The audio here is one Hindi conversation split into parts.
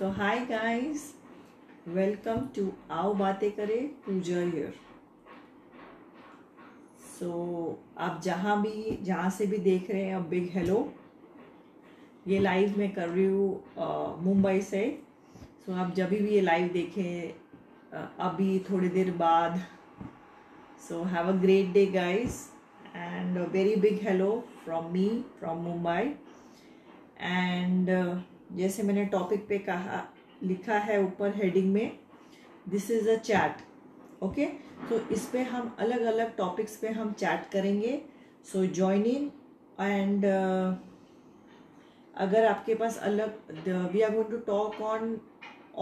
So hi guys, welcome to Aao Baatein Kare, Pooja here. So आप जहाँ से भी देख रहे हैं, अब बिग हेलो. ये लाइव मैं कर रही हूँ मुंबई से. सो आप जब भी ये लाइव देखें अभी थोड़ी देर बाद. So have a great day guys and a very big hello from me from Mumbai. And जैसे मैंने टॉपिक पे कहा लिखा है ऊपर हेडिंग में, this is a chat. Okay, तो इस पर हम अलग अलग टॉपिक्स पे हम चैट करेंगे. सो जॉइन इन एंड अगर आपके पास अलग, we are going to talk on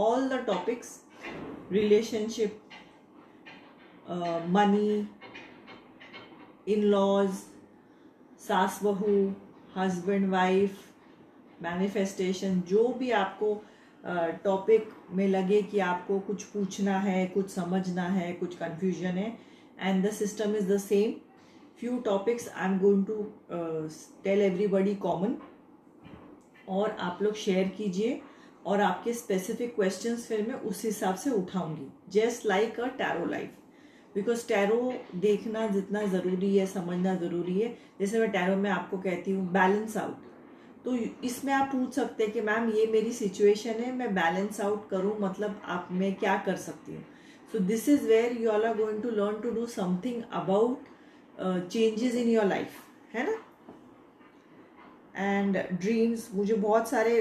all the topics, relationship, money, in laws, सास बहू, हस्बैंड वाइफ, मैनिफेस्टेशन. जो भी आपको टॉपिक में लगे कि आपको कुछ पूछना है, कुछ समझना है, कुछ कंफ्यूजन है, and the system is the same. Few topics I am going to tell everybody common, और आप लोग शेयर कीजिए और आपके स्पेसिफिक क्वेश्चंस फिर मैं उस हिसाब से उठाऊंगी, just like a tarot life. Because tarot देखना जितना ज़रूरी है, समझना ज़रूरी है. जैसे मैं टैरो में आपको कहती हूँ बैलेंस आउट, तो इसमें आप पूछ सकते हैं कि मैम ये मेरी सिचुएशन है, मैं बैलेंस आउट करूं, मतलब आप मैं क्या कर सकती हूँ. So this is where you all are going to learn to do something about changes in your life, है ना. एंड ड्रीम्स, मुझे बहुत सारे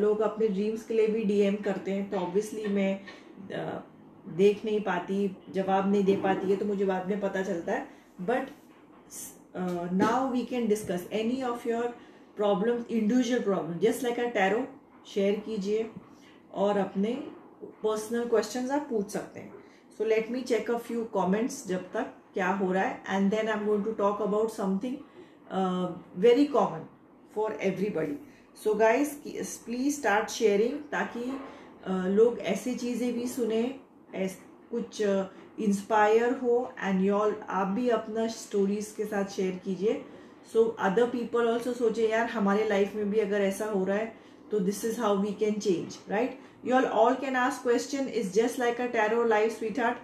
लोग अपने ड्रीम्स के लिए भी डीएम करते हैं, तो ऑब्वियसली मैं देख नहीं पाती, जवाब नहीं दे पाती है, तो मुझे बाद में पता चलता है. But now we can discuss any of your problem, individual problem, just like a tarot. Share कीजिए और अपने पर्सनल क्वेश्चंस आप पूछ सकते हैं. So let me check a few comments जब तक क्या हो रहा है, and then I am going to talk about something very common for everybody. So guys please start sharing, ताकि लोग ऐसी चीज़ें भी सुने, कुछ इंस्पायर हो. एंड योर आप भी अपना स्टोरीज के साथ शेयर कीजिए. सो अदर पीपल ऑल्सो सोचे यार हमारे लाइफ में भी अगर ऐसा हो रहा है तो this is how we can change, right. You all can ask question, is just like a tarot life sweetheart.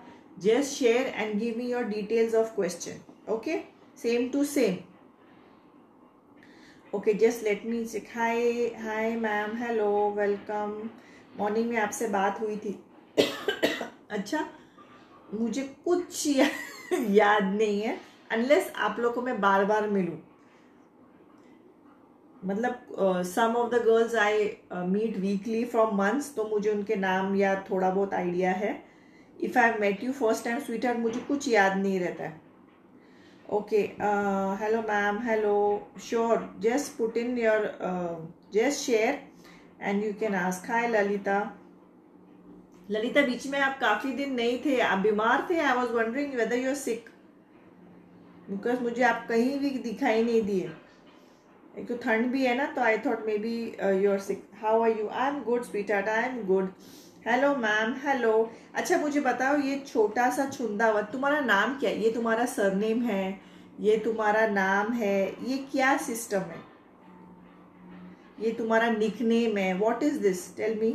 Just share and give me your details of question. Okay, same to same. Okay, just let me check. Hi hi ma'am, hello, welcome. Morning में आपसे बात हुई थी. अच्छा, मुझे कुछ याद नहीं है अनलेस आप लोगों को मैं बार बार मिलूं. मतलब some of the girls I meet weekly from months, तो मुझे उनके नाम या थोड़ा बहुत आइडिया है. If I met you first time sweetheart, मुझे कुछ याद नहीं रहता है. Okay, hello ma'am, hello, sure, just put in your, just share and you can ask. Hi Lalita. Lalita, बीच में आप काफ़ी दिन नहीं थे, आप बीमार थे. I was wondering whether you are sick, because मुझे आप कहीं भी दिखाई नहीं दिए. एक तो ठंड भी है ना, तो I thought maybe you are sick. How are you? I am good sweetheart, I am good. Hello ma'am, hello. अच्छा मुझे बताओ, ये छोटा सा छुंदावत, तुम्हारा नाम क्या है? ये तुम्हारा सरनेम है, ये तुम्हारा नाम है, ये क्या सिस्टम है? ये तुम्हारा निकनेम है, what is this? Tell me.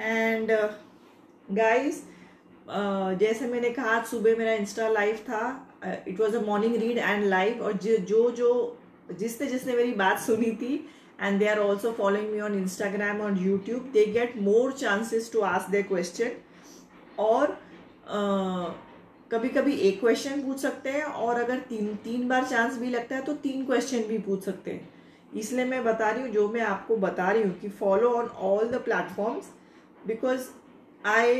And guys, जैसे मैंने कहा आज सुबह मेरा इंस्टा लाइव था, it was a morning read and live. और जिसने मेरी बात सुनी थी, and they are also following me on Instagram और YouTube, they get more chances to ask their question. और कभी कभी एक क्वेश्चन पूछ सकते हैं, और अगर तीन बार चांस भी लगता है तो तीन क्वेश्चन भी पूछ सकते हैं. इसलिए मैं बता रही हूँ, जो मैं आपको बता रही हूँ कि follow on all the platforms, because I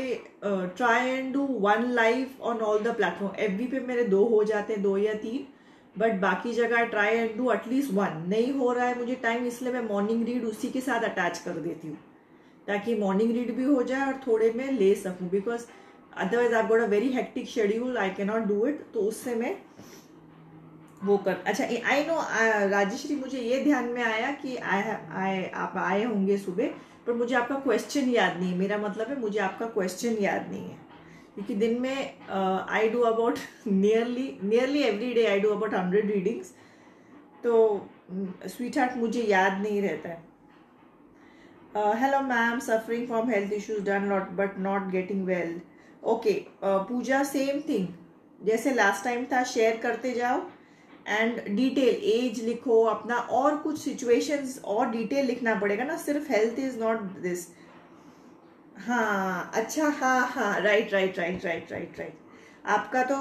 try and do one live on all the platform. FB पे मेरे दो हो जाते हैं, दो या तीन, बट बाकी जगह try and do at least one. नहीं हो रहा है मुझे टाइम, इसलिए मैं मॉर्निंग रीड उसी के साथ अटैच कर देती हूँ, ताकि मॉर्निंग रीड भी हो जाए और थोड़े मैं ले सकूँ. Because otherwise I got a very hectic schedule, I can not do it. तो उससे मैं वो कर. अच्छा, आई नो राजेश्री, मुझे ये ध्यान में आया कि आप आए होंगे सुबह, पर मुझे आपका क्वेश्चन याद नहीं है. मेरा मतलब है मुझे आपका क्वेश्चन याद नहीं है, क्योंकि दिन में I do about nearly every day I do about 100 readings. तो स्वीटहार्ट मुझे याद नहीं रहता है. Hello ma'am, suffering from health issues, done lot but not getting well. Okay, Pooja, same thing. जैसे last time था, share करते जाओ and detail, age लिखो अपना और कुछ situations और detail लिखना पड़ेगा ना, सिर्फ health is not this. हाँ अच्छा, हाँ right. आपका तो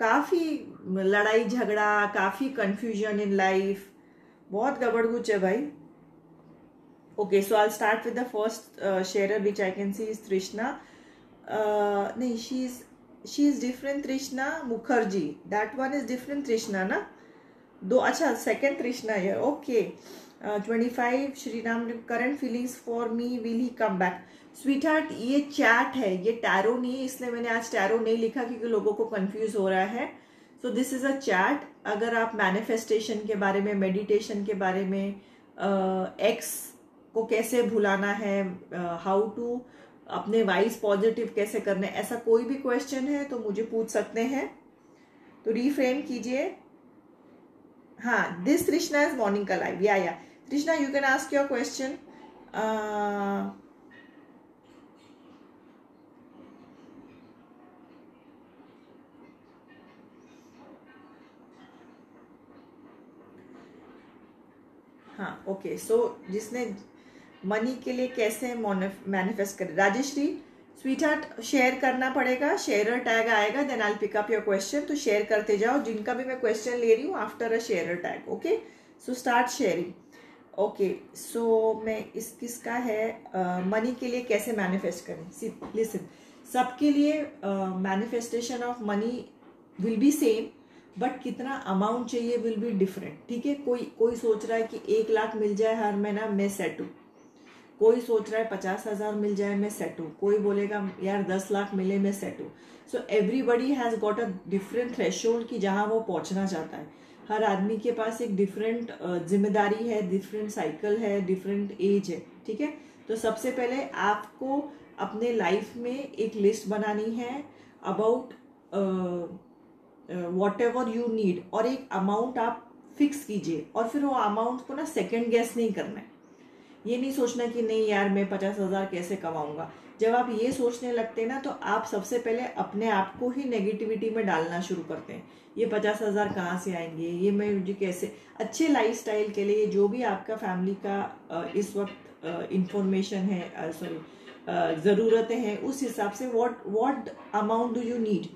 काफ़ी लड़ाई झगड़ा, काफ़ी confusion in life, बहुत गड़बड़गुच है भाई. Okay, so I'll start with the first sharer, which I can see is Trishna. No, she is different Trishna Mukherjee. That one is different Trishna, na? Do acha second Trishna here. Okay, 25. Shri Ram, current feelings for me. Will he come back? Sweetheart, ये chat है, ये tarot नहीं है, इसलिए मैंने आज tarot नहीं लिखा क्योंकि लोगों को confuse हो रहा है. So this is a chat. अगर आप manifestation के बारे में, meditation के बारे में, X को कैसे भुलाना है, how to अपने वाइज पॉजिटिव कैसे करने, ऐसा कोई भी क्वेश्चन है तो मुझे पूछ सकते हैं, तो रीफ्रेम कीजिए. हाँ, दिस तृष्णा इज मॉर्निंग का लाइव. या Trishna, you can ask your question. हाँ ओके, सो जिसने मनी के लिए कैसे मैनिफेस्ट करें. राजेश्री, स्वीटहार्ट शेयर करना पड़ेगा, शेयरर टैग आएगा, then I will pick up your question. तो शेयर करते जाओ जिनका भी मैं क्वेश्चन ले रही हूँ after a sharer tag. Okay, so start sharing. Okay, so मैं इस किसका है, मनी के लिए कैसे मैनिफेस्ट करें. सी लिसन, सबके लिए manifestation of money will be same, but कितना अमाउंट चाहिए विल बी डिफरेंट. ठीक है, कोई सोच रहा है कि 1 लाख मिल जाए हर महीना, मैं सेट हूँ. कोई सोच रहा है 50,000 मिल जाए, मैं सेट हूँ. कोई बोलेगा यार 10 लाख मिले, मैं सेट हूँ. So everybody has got a different threshold कि जहाँ वो पहुँचना चाहता है. हर आदमी के पास एक डिफरेंट जिम्मेदारी है, डिफरेंट साइकिल है, डिफरेंट एज है. ठीक है, तो सबसे पहले आपको अपने लाइफ में एक लिस्ट बनानी है अबाउट whatever you need, और एक अमाउंट आप फिक्स कीजिए. और फिर वो अमाउंट को ना सेकेंड गैस नहीं करना है. ये नहीं सोचना कि नहीं यार मैं 50,000 कैसे कमाऊंगा. जब आप ये सोचने लगते हैं ना, तो आप सबसे पहले अपने आप को ही नेगेटिविटी में डालना शुरू करते हैं. ये 50,000 कहाँ से आएंगे, ये मैं मुझे कैसे, अच्छे लाइफस्टाइल के लिए जो भी आपका फैमिली का इस वक्त इंफॉर्मेशन है, सॉरी ज़रूरतें हैं, उस हिसाब से what amount do you need.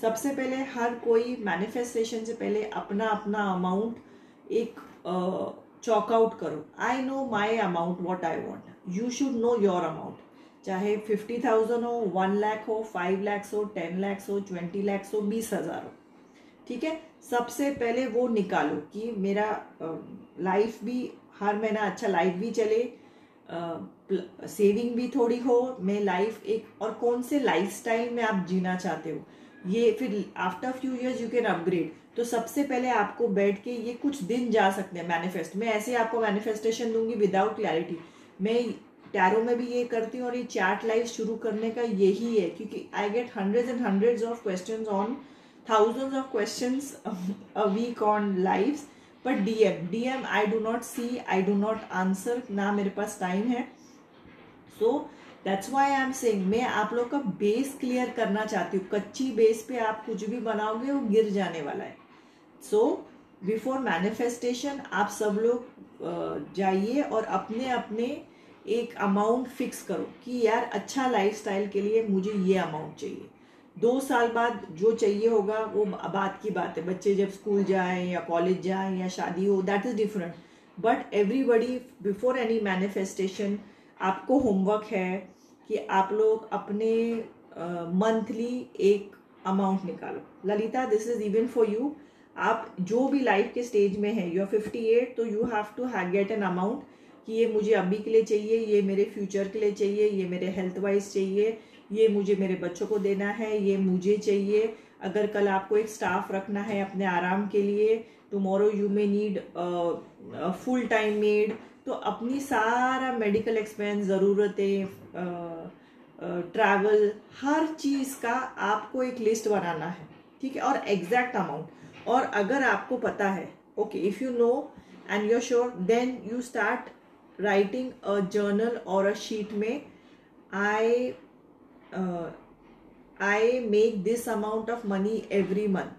सबसे पहले हर कोई मैनिफेस्टेशन से पहले अपना अपना अमाउंट एक चॉकआउट करो. I know my amount what I want, you should know your amount. चाहे 50,000 हो, 1 लाख हो, 5 लाख हो, 10 लाख हो, 20 लाख हो, 20,000 हो. ठीक है, सबसे पहले वो निकालो कि मेरा लाइफ भी हर महीना अच्छा, लाइफ भी चले, सेविंग भी थोड़ी हो, मैं लाइफ एक, और कौन से लाइफस्टाइल में आप जीना चाहते हो ये. फिर after few years you can upgrade. तो सबसे पहले आपको बैठ के ये कुछ दिन जा सकते हैं मैनिफेस्ट. मैं ऐसे आपको मैनिफेस्टेशन दूंगी विदाउट क्लैरिटी. मैं टैरो में भी ये करती हूँ, और ये चैट लाइव शुरू करने का यही है, क्योंकि I get hundreds and hundreds of questions on thousands of questions a week on lives. But DM I do not see, I do not answer, ना मेरे पास टाइम है. सो That's why I'm saying, मैं आप लोग का बेस क्लियर करना चाहती हूँ. कच्ची बेस पे आप कुछ भी बनाओगे वो गिर जाने वाला है. सो बिफोर मैनिफेस्टेशन आप सब लोग जाइए और अपने अपने एक अमाउंट फिक्स करो कि यार अच्छा लाइफस्टाइल के लिए मुझे ये अमाउंट चाहिए. 2 साल बाद जो चाहिए होगा वो बाद की बात है. बच्चे जब स्कूल जाएँ या कॉलेज जाएँ या शादी हो, that is different. But everybody before any manifestation आपको होमवर्क है कि आप लोग अपने मंथली एक अमाउंट निकालो. Lalita, this is even for you. आप जो भी लाइफ के स्टेज में है, यू आर 58, तो you have to get an amount कि ये मुझे अभी के लिए चाहिए, ये मेरे फ्यूचर के लिए चाहिए, ये मेरे हेल्थ वाइज चाहिए, ये मुझे मेरे बच्चों को देना है, ये मुझे चाहिए. अगर कल आपको एक स्टाफ रखना है अपने आराम के लिए, tomorrow you may need full time maid, तो अपनी सारा मेडिकल एक्सपेंस, ज़रूरतें, ट्रैवल, हर चीज़ का आपको एक लिस्ट बनाना है. ठीक है, और एग्जैक्ट अमाउंट. और अगर आपको पता है Okay, if you know and you're sure, then you start writing a journal or a sheet. Mein, I make this amount of money every month.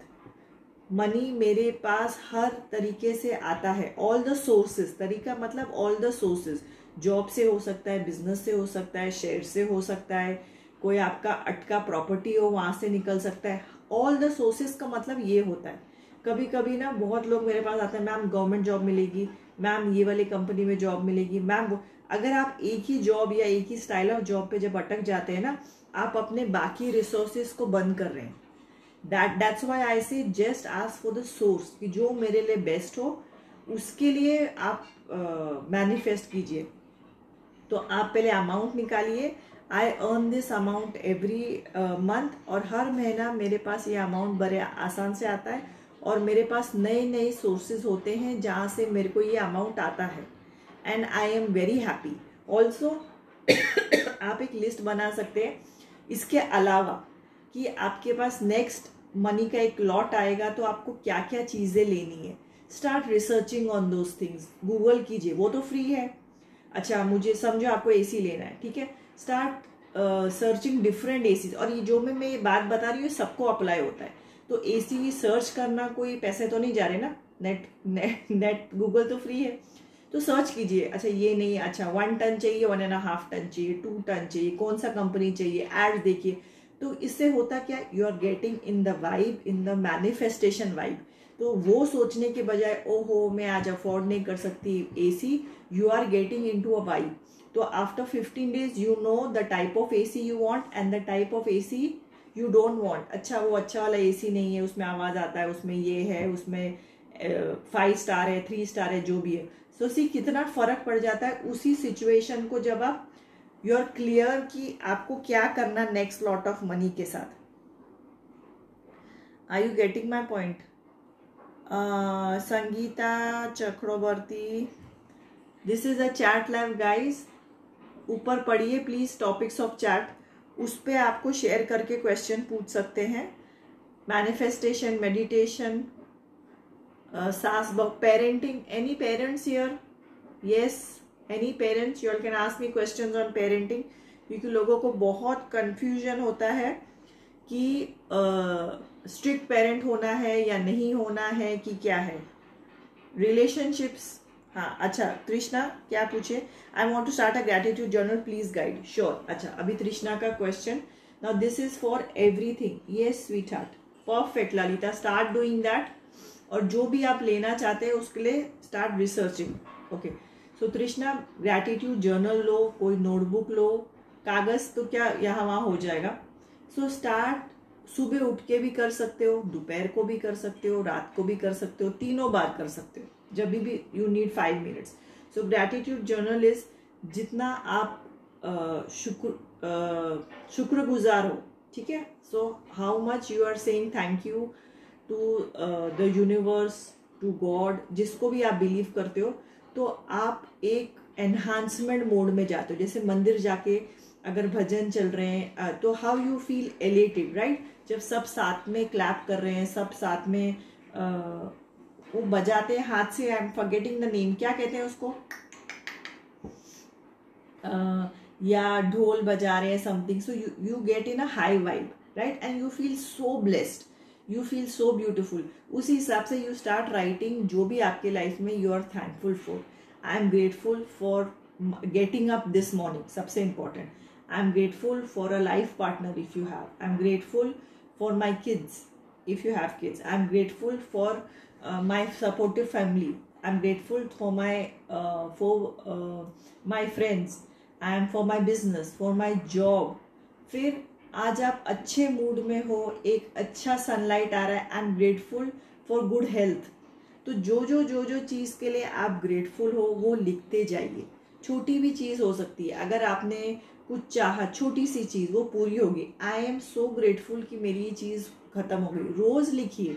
Money मेरे पास हर तरीके से आता है. All the sources. तरीका मतलब all the sources. Job से हो सकता है, business से हो सकता है, share से हो सकता है, कोई आपका अटका property हो वहाँ से निकल सकता है. All the sources का मतलब ये होता है. कभी कभी ना बहुत लोग मेरे पास आते हैं, मैम गवर्नमेंट जॉब मिलेगी, मैम ये वाली कंपनी में जॉब मिलेगी, मैम वो. अगर आप एक ही जॉब या एक ही स्टाइल ऑफ जॉब पे जब अटक जाते हैं ना, आप अपने बाकी रिसोर्सेज को बंद कर रहे हैं. That's why I say just ask for the source, कि जो मेरे लिए बेस्ट हो उसके लिए आप मैनिफेस्ट कीजिए. तो आप पहले अमाउंट निकालिए, I earn this amount every month, और हर महीना मेरे पास ये अमाउंट बड़े आसान से आता है और मेरे पास नए नए सोर्सेज होते हैं जहाँ से मेरे को ये अमाउंट आता है, and I am very happy. Also आप एक लिस्ट बना सकते हैं इसके अलावा, कि आपके पास नेक्स्ट मनी का एक लॉट आएगा तो आपको क्या क्या चीज़ें लेनी है. Start researching on those things, Google कीजिए, वो तो फ्री है. अच्छा मुझे समझो आपको एसी लेना है, ठीक है, स्टार्ट सर्चिंग डिफरेंट एसीज. और ये जो मैं ये बात बता रही हूँ सबको अप्लाई होता है. तो एसी सर्च करना कोई पैसे तो नहीं जा रहे ना, नेट गूगल तो फ्री है, तो सर्च कीजिए. अच्छा ये नहीं, अच्छा 1 टन चाहिए, 1.5 टन चाहिए, 2 टन चाहिए, कौन सा कंपनी चाहिए, एड देखिए. तो इससे होता क्या, you are getting in the vibe, in the manifestation vibe. तो वो सोचने के बजाय ओहो मैं आज अफोर्ड नहीं कर सकती AC, you are getting into a vibe. तो after 15 days you know the type of AC you want and the type of AC you don't want. अच्छा वो अच्छा वाला एसी नहीं है, उसमें आवाज़ आता है, उसमें ये है, उसमें 5 स्टार है, 3 स्टार है, जो भी है. सो सी कितना फ़र्क पड़ जाता है उसी सिचुएशन को जब आप यू आर क्लियर कि आपको क्या करना नेक्स्ट लॉट ऑफ मनी के साथ. Are you getting my point? Sangeeta Chakraborty, this is a chat live guys. ऊपर पढ़िए प्लीज़ टॉपिक्स ऑफ चैट, उस पर आपको शेयर करके क्वेश्चन पूछ सकते हैं. मैनिफेस्टेशन, मेडिटेशन, सास बहू, parenting. Any parents here? Yes, any parents? You all can ask me questions on parenting, क्योंकि लोगों को बहुत कंफ्यूजन होता है कि स्ट्रिक्ट पेरेंट होना है या नहीं होना है, कि क्या है. रिलेशनशिप्स, हाँ. अच्छा तृष्णा क्या पूछे? I want to start a gratitude journal, please guide. Sure. अच्छा अभी तृष्णा का question. Now this is for everything. Yes sweetheart, perfect Lalita, start doing that. और जो भी आप लेना चाहते हैं उसके लिए स्टार्ट रिसर्चिंग. ओके सो तृष्णा, ग्रैटिट्यूड जर्नल लो, कोई नोटबुक लो, कागज़ तो क्या यहाँ वहाँ हो जाएगा. सो स्टार्ट सुबह उठ के भी कर सकते हो, दोपहर को भी कर सकते हो, रात को भी कर सकते हो, तीनों बार कर सकते हो, जब भी you need 5 minutes. So gratitude journal is जितना आप शुक्रगुजार हो, ठीक है. So how much you are saying thank you to the universe, to God, जिसको भी आप बिलीव करते हो. तो आप एक एनहांसमेंट मोड में जाते हो. जैसे मंदिर जाके अगर भजन चल रहे हैं तो how you feel elated, right. जब सब साथ में क्लैप कर रहे हैं, सब साथ में वो बजाते हैं हाथ से, I am forgetting the name, क्या कहते हैं उसको, या ढोल बजा रहे हैं something. So you get in a high vibe, right, and you feel so blessed, you feel so beautiful. उसी हिसाब से यू स्टार्ट राइटिंग जो भी आपके लाइफ में you are thankful for. I am grateful for getting up this morning, सबसे important. I am grateful for a life partner if you have. I am grateful for my kids if you have kids. I am grateful for my supportive family. I am grateful for my friends. I am for my business, for my job. फिर आज आप अच्छे मूड में हो, एक अच्छा सनलाइट आ रहा है, I am grateful for good health. तो जो चीज़ के लिए आप ग्रेटफुल हो वो लिखते जाइए. छोटी भी चीज़ हो सकती है, अगर आपने कुछ चाहा छोटी सी चीज़ वो पूरी होगी. आई एम सो ग्रेटफुल कि मेरी ये चीज़ ख़त्म हो गई. रोज़ लिखिए,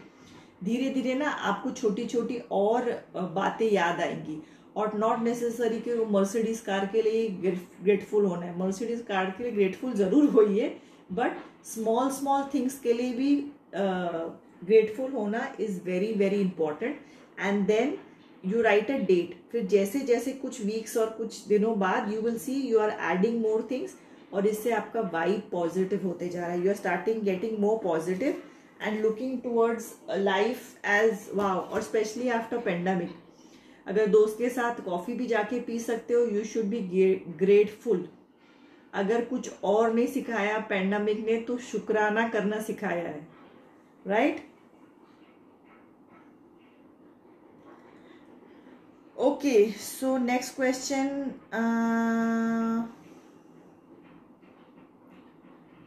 धीरे धीरे ना आपको छोटी छोटी और बातें याद आएंगी. और नॉट नेसेसरी कि वो मर्सिडीज़ कार के लिए ग्रेटफुल होना है. मर्सिडीज़ कार के लिए ग्रेटफुल ज़रूर होइए, बट स्मॉल स्मॉल थिंग्स के लिए भी ग्रेटफुल होना is very very important. and then you write a date. फिर जैसे जैसे कुछ weeks और कुछ दिनों बाद you will see you are adding more things और इससे आपका vibe positive होते जा रहा है. You are starting getting more positive and looking towards life as wow. और especially after pandemic, अगर दोस्त के साथ कॉफ़ी भी जाके पी सकते हो, you should be grateful. अगर कुछ और नहीं सिखाया पैंडमिक ने तो शुक्राना करना सिखाया है, right? Okay, so next question.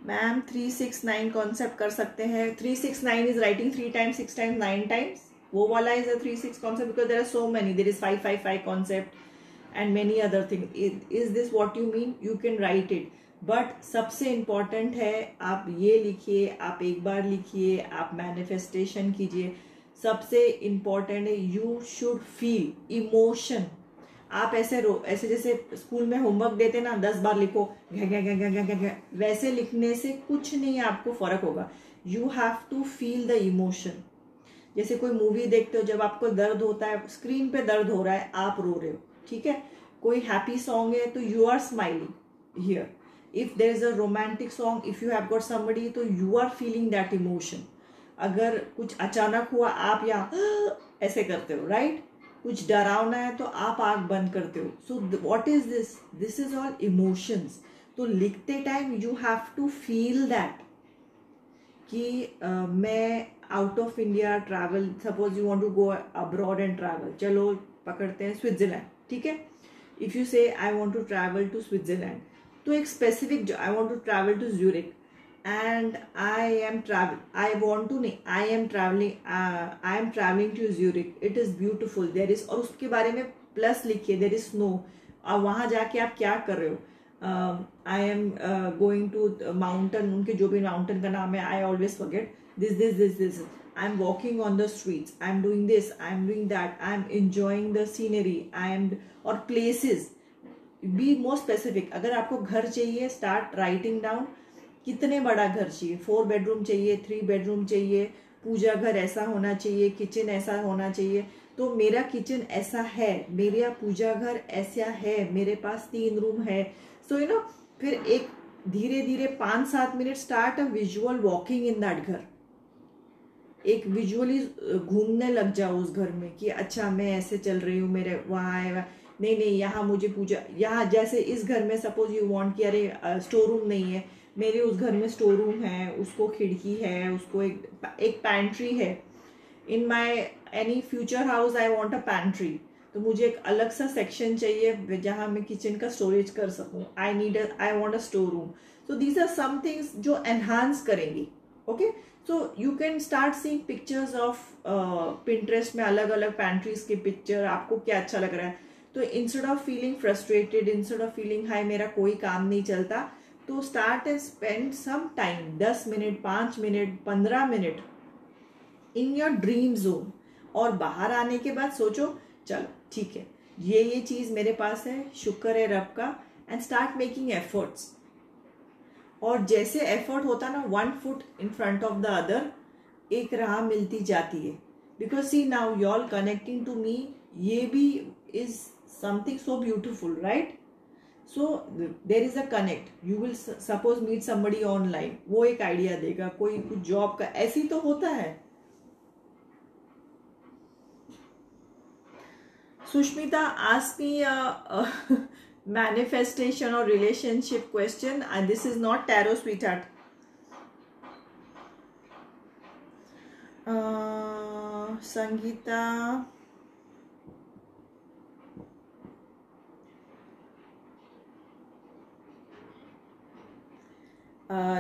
Ma'am 369 concept कर सकते हैं. 369 is writing 3 times 6 times 9 times. वो वाला is a 3-6 concept because there are so many. There is 5-5-5 concept and many other things. Is this what you mean? You can write it. But सबसे important है आप ये लिखिए, आप एक बार लिखिए, आप manifestation कीजिए. सबसे important है you should feel emotion. आप ऐसे जैसे स्कूल में होमवर्क देते ना 10 बार लिखो वैसे लिखने से कुछ नहीं आपको फ़र्क होगा. You have to feel the emotion. जैसे कोई मूवी देखते हो, जब आपको दर्द होता है, स्क्रीन पे दर्द हो रहा है, आप रो रहे हो, ठीक है. कोई हैप्पी सॉन्ग है तो you are smiling here. If there is a romantic song, if you have got somebody, तो you are feeling that emotion. अगर कुछ अचानक हुआ आप या ऐसे करते हो, राइट. कुछ डरावना है तो आप आँख बंद करते हो. So what is this? This is all emotions. तो लिखते time you have to feel that कि मैं out of India travel, suppose you want to go abroad and travel, चलो पकड़ते हैं स्विट्जरलैंड, ठीक है. If you say I want to travel to Switzerland, तो एक specific I want to travel to Zurich and I am travelling to Zurich, it is beautiful, there is, और उसके बारे में प्लस लिखिए देर इज़ स्नो. और वहाँ जाके आप क्या कर रहे हो? I am going to mountain, उनके जो भी माउंटेन का नाम है, I always forget this this this this. I am walking on the streets. I am doing this. I am doing that. I am enjoying the scenery. I am or places. Be more specific. अगर आपको घर चाहिए, start writing down. कितने बड़ा घर चाहिए? 4 bedroom चाहिए, 3 bedroom चाहिए, पूजा घर ऐसा होना चाहिए, किचन ऐसा होना चाहिए. तो मेरा किचन ऐसा है, मेरा पूजा घर ऐसा है, मेरे पास 3 room है. So you know, फिर एक धीरे धीरे 5-7 minute start a visual walking in that घर. एक विजुअली घूमने लग जाओ उस घर में कि अच्छा मैं ऐसे चल रही हूँ, मेरे वहाँ है, नहीं नहीं यहाँ मुझे पूजा, यहाँ जैसे इस घर में सपोज यू वांट कि अरे स्टोर रूम नहीं है, मेरे उस घर में स्टोर रूम है, उसको खिड़की है, उसको एक पैंट्री है. In my any future house I want a pantry, तो मुझे एक अलग सा सेक्शन चाहिए जहाँ मैं किचन का स्टोरेज कर सकूँ. I want a store room. So these are some things जो एनहांस करेंगी. Okay, so you can start seeing pictures of Pinterest में अलग अलग pantries के picture, आपको क्या अच्छा लग रहा है. तो instead of feeling frustrated, instead of feeling हाय मेरा कोई काम नहीं चलता, तो start and spend some time, 10 minute, 5 minute, 15 minute in your dream zone. और बाहर आने के बाद सोचो चलो ठीक है ये चीज़ मेरे पास है, शुक्र है रब का, and start making efforts. और जैसे एफर्ट होता ना 1 foot in front of the other, एक राह मिलती जाती है. Because see now you all connecting to me, ये भी is something so beautiful, right. So there is a connect. You will suppose meet somebody online, वो एक आइडिया देगा, कोई कुछ जॉब का, ऐसी तो होता है. Sushmita ask me manifestation or relationship question, and this is not tarot, sweetheart. Sangeeta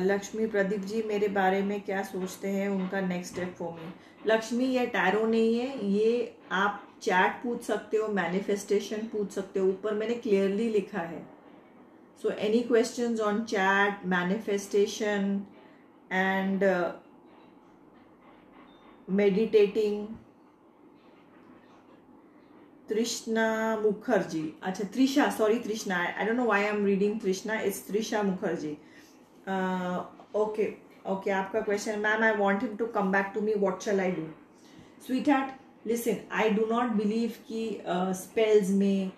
Lakshmi Pradeep ji मेरे बारे में क्या सोचते हैं, उनका next step for me. Lakshmi ये टैरो नहीं है, ये आप चैट पूछ सकते हो, मैनिफेस्टेशन पूछ सकते हो, ऊपर मैंने क्लियरली लिखा है. So any questions on chat, manifestation and meditating. Trishna Mukherjee, अच्छा Trisha, sorry Trishna, I don't know why I am reading Trishna, it's Trishna Mukherjee. Okay, आपका question ma'am I want him to come back to me, what shall I do. Sweetheart listen, I do not believe कि spells में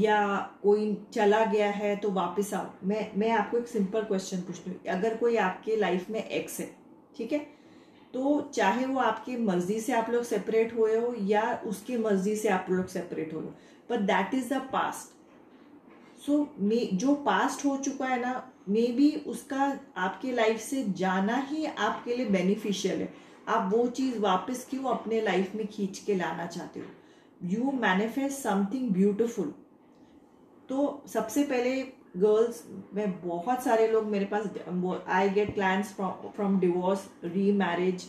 या कोई चला गया है तो वापस आओ. मैं आपको एक simple question पूछती हूँ. अगर कोई आपके life में ex है, ठीक है, तो चाहे वो आपकी मर्जी से आप लोग separate हुए हो या उसकी मर्जी से आप लोग separate हो, but that is the past. So जो past हो चुका है ना, maybe उसका आपके life से जाना ही आपके लिए beneficial है. आप वो चीज़ वापस क्यों अपने लाइफ में खींच के लाना चाहते हो? You manifest something beautiful. तो सबसे पहले गर्ल्स, मैं बहुत सारे लोग मेरे पास, I get clients from divorce, री marriage,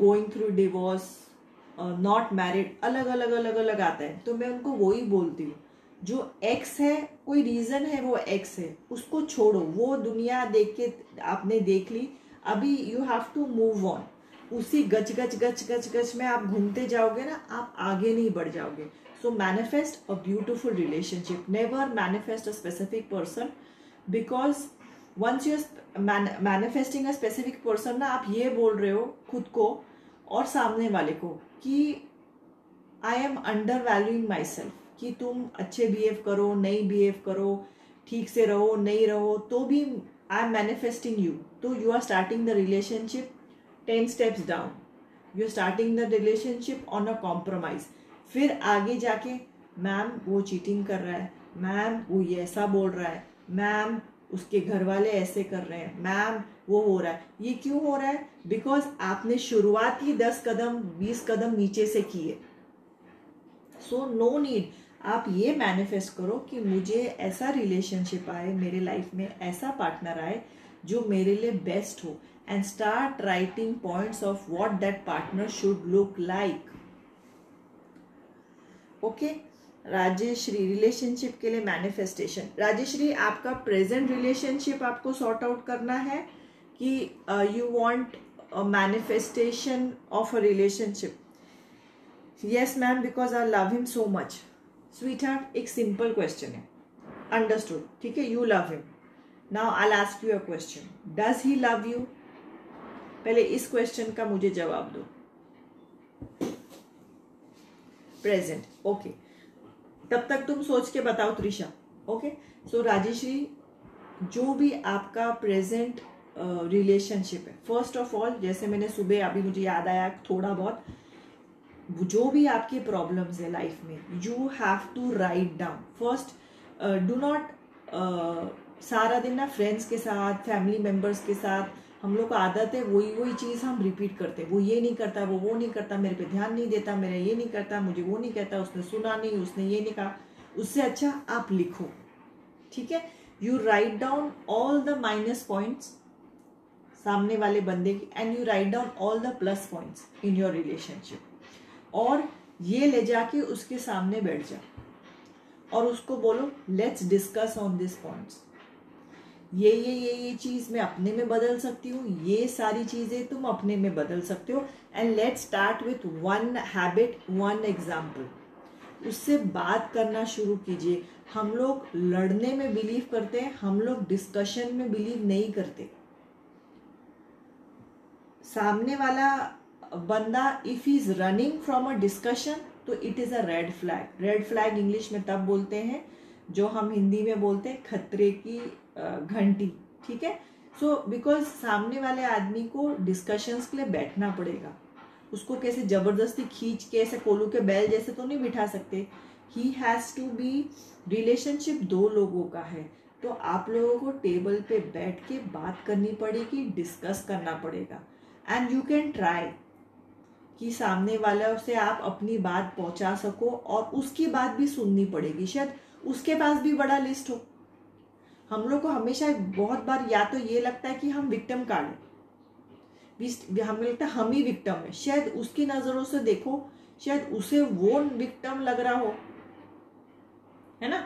going through divorce, not married, अलग अलग आता है. तो मैं उनको वही बोलती हूँ, जो एक्स है, कोई रीज़न है वो एक्स है, उसको छोड़ो. वो दुनिया देख के आपने देख ली, अभी you have to move on. उसी गच गच में आप घूमते जाओगे ना, आप आगे नहीं बढ़ जाओगे. So manifest a beautiful relationship, never manifest a specific person, because once you manifesting a specific person ना, आप ये बोल रहे हो खुद को और सामने वाले को कि I am undervaluing myself, कि तुम अच्छे बिहेव करो, नहीं बिहेव करो, ठीक से रहो, नहीं रहो तो भी आई एम मैनिफेस्टिंग यू. तो you are starting the relationship 10 steps down. You're starting the relationship on a compromise. फिर आगे जाके मैम वो चीटिंग कर रहा है, मैम वो ये ऐसा बोल रहा है, मैम उसके घर वाले ऐसे कर रहे हैं, मैम वो हो रहा है. ये क्यों हो रहा है? बिकॉज आपने शुरुआत ही 10 कदम 20 कदम नीचे से किए. So no need. आप ये मैनिफेस्ट करो कि मुझे ऐसा रिलेशनशिप आए, मेरे लाइफ में ऐसा पार्टनर आए जो मेरे लिए बेस्ट हो, and start writing points of what that partner should look like. Okay, Rajshree, relationship के लिए manifestation. राजेश्री, आपका present relationship आपको sort out करना है कि you want a manifestation of a relationship. Yes ma'am, because I love him so much. Sweetheart, एक simple question है. Understood, ठीक है, you love him. Now I'll ask you a question. Does he love you? पहले इस क्वेश्चन का मुझे जवाब दो. Present, okay. तब तक तुम सोच के बताओ त्रिशा. ओके, सो राजेश्री, जो भी आपका प्रेजेंट रिलेशनशिप है, फर्स्ट ऑफ ऑल, जैसे मैंने सुबह अभी मुझे याद आया थोड़ा बहुत, जो भी आपकी प्रॉब्लम्स है लाइफ में, you have to write down first. Do not सारा दिन ना फ्रेंड्स के साथ, फैमिली मेम्बर्स के साथ हम लोग का आदत है, वही चीज़ हम रिपीट करते हैं. वो ये नहीं करता, वो नहीं करता, मेरे पे ध्यान नहीं देता, मेरा ये नहीं करता, मुझे वो नहीं कहता, उसने सुना नहीं, उसने ये नहीं कहा. उससे अच्छा आप लिखो, ठीक है. You write down all the minus points सामने वाले बंदे की, and you write down all the plus points in your relationship, और ये ले जाके उसके सामने बैठ जाओ और उसको बोलो, let's discuss on this points. ये ये ये ये चीज़ मैं अपने में बदल सकती हूँ, ये सारी चीज़ें तुम अपने में बदल सकते हो, and let's start with one habit, one example. उससे बात करना शुरू कीजिए. हम लोग लड़ने में बिलीव करते हैं, हम लोग डिस्कशन में बिलीव नहीं करते. सामने वाला बंदा if he is running from a discussion, तो it is a red flag. Red flag English में तब बोलते हैं जो हम हिंदी में बोलते हैं खतरे की घंटी, ठीक है. सो बिकॉज सामने वाले आदमी को डिस्कशंस के लिए बैठना पड़ेगा. उसको कैसे ज़बरदस्ती खींच के ऐसे कोलू के बैल जैसे तो नहीं बिठा सकते. He has to be, relationship दो लोगों का है, तो आप लोगों को टेबल पे बैठ के बात करनी पड़ेगी, डिस्कस करना पड़ेगा. एंड यू कैन ट्राई कि सामने वाला से आप अपनी बात पहुँचा सको, और उसकी बात भी सुननी पड़ेगी. शायद उसके पास भी बड़ा लिस्ट हो. हम लोग को हमेशा बहुत बार या तो ये लगता है कि हम विक्टिम कार्ड हैं, हमें लगता है हम ही विक्टिम है. शायद उसकी नज़रों से देखो, शायद उसे वो विक्टिम लग रहा हो, है ना.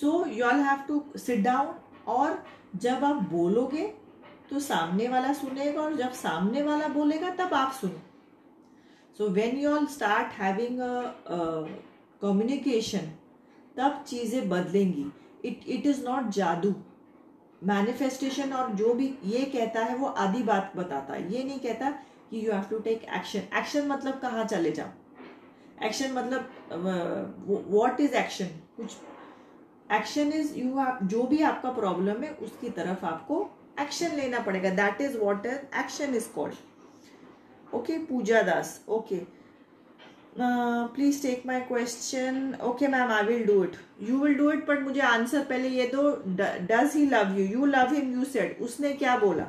So you all have to sit down, और जब आप बोलोगे तो सामने वाला सुनेगा, और जब सामने वाला बोलेगा तब आप सुनो. So when you all start having communication, तब चीज़ें बदलेंगी. इट इज़ नॉट जादू. मैनिफेस्टेशन और जो भी ये कहता है वो आधी बात बताता है, ये नहीं कहता कि you have to take action. Action मतलब कहाँ चले जाओ, एक्शन मतलब व्हाट इज एक्शन, कुछ एक्शन इज यू, आप जो भी आपका प्रॉब्लम है उसकी तरफ आपको एक्शन लेना पड़ेगा, that is what action is called. Okay Puja Das, okay please take my question. Okay ma'am I will do it, you will do it, but मुझे आंसर पहले ये दो. Does he love you, you love him, you said, उसने क्या बोला.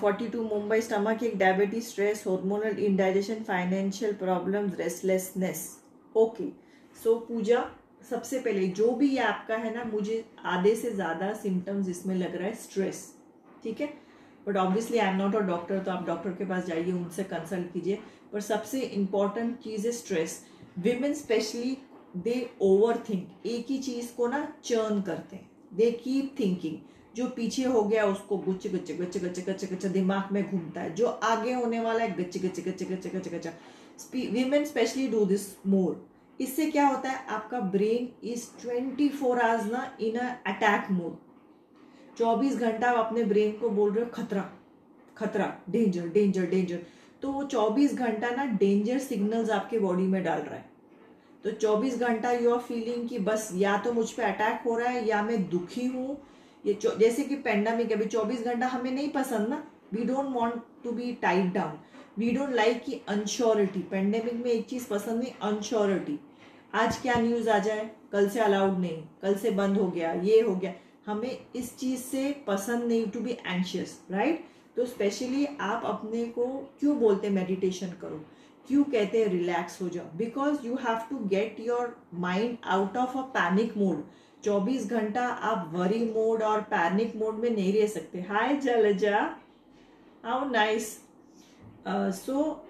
42 मुंबई, स्टमक एक, diabetes, stress, hormonal indigestion, financial problems, restlessness. Okay so पूजा, सबसे पहले जो भी ये आपका है ना, मुझे आधे से ज़्यादा सिम्टम्स इसमें लग रहा है स्ट्रेस, ठीक है, but obviously I am not a doctor, तो आप डॉक्टर के पास जाइए, उनसे कंसल्ट कीजिए, पर सबसे इम्पॉर्टेंट चीज़ है stress. Women specially they over think, एक ही चीज़ को ना चर्न करते हैं, दे कीप थिंकिंग. जो पीछे हो गया उसको गुच्चे गुच्चे गुच्चे गुच्चे गुच्चे गुच्चे दिमाग में घूमता है, जो आगे होने वाला है गुच्चे गुच्चे गुच्चे गुच्चे गुच्चे गुच्चे. Women specially do this more. इससे क्या होता है, आपका ब्रेन इज 24 आवर्स ना इन अटैक मोड, 24 घंटा आप अपने ब्रेन को बोल रहे हो खतरा खतरा, डेंजर डेंजर डेंजर, तो वो 24 घंटा ना डेंजर सिग्नल्स आपके बॉडी में डाल रहा है. तो 24 घंटा यू आर फीलिंग कि बस या तो मुझ पर अटैक हो रहा है या मैं दुखी हूँ. ये जैसे कि पेंडेमिक अभी 24 घंटा हमें नहीं पसंद ना, we don't want to be tied down, we don't like की अनश्योरिटी. पेंडेमिक में एक चीज़ पसंद नहीं, अनश्योरिटी. आज क्या न्यूज़ आ जाए, कल से अलाउड नहीं, कल से बंद हो गया, ये हो गया, हमें इस चीज़ से पसंद नहीं टू बी एंशियस, राइट. तो स्पेशली आप अपने को क्यों बोलते मेडिटेशन करो, क्यों कहते रिलैक्स हो जाओ, because you have to get your mind out of a panic mode. 24 घंटा आप वरी मोड और पैनिक मोड में नहीं रह सकते. Hi Jalaja, how nice. So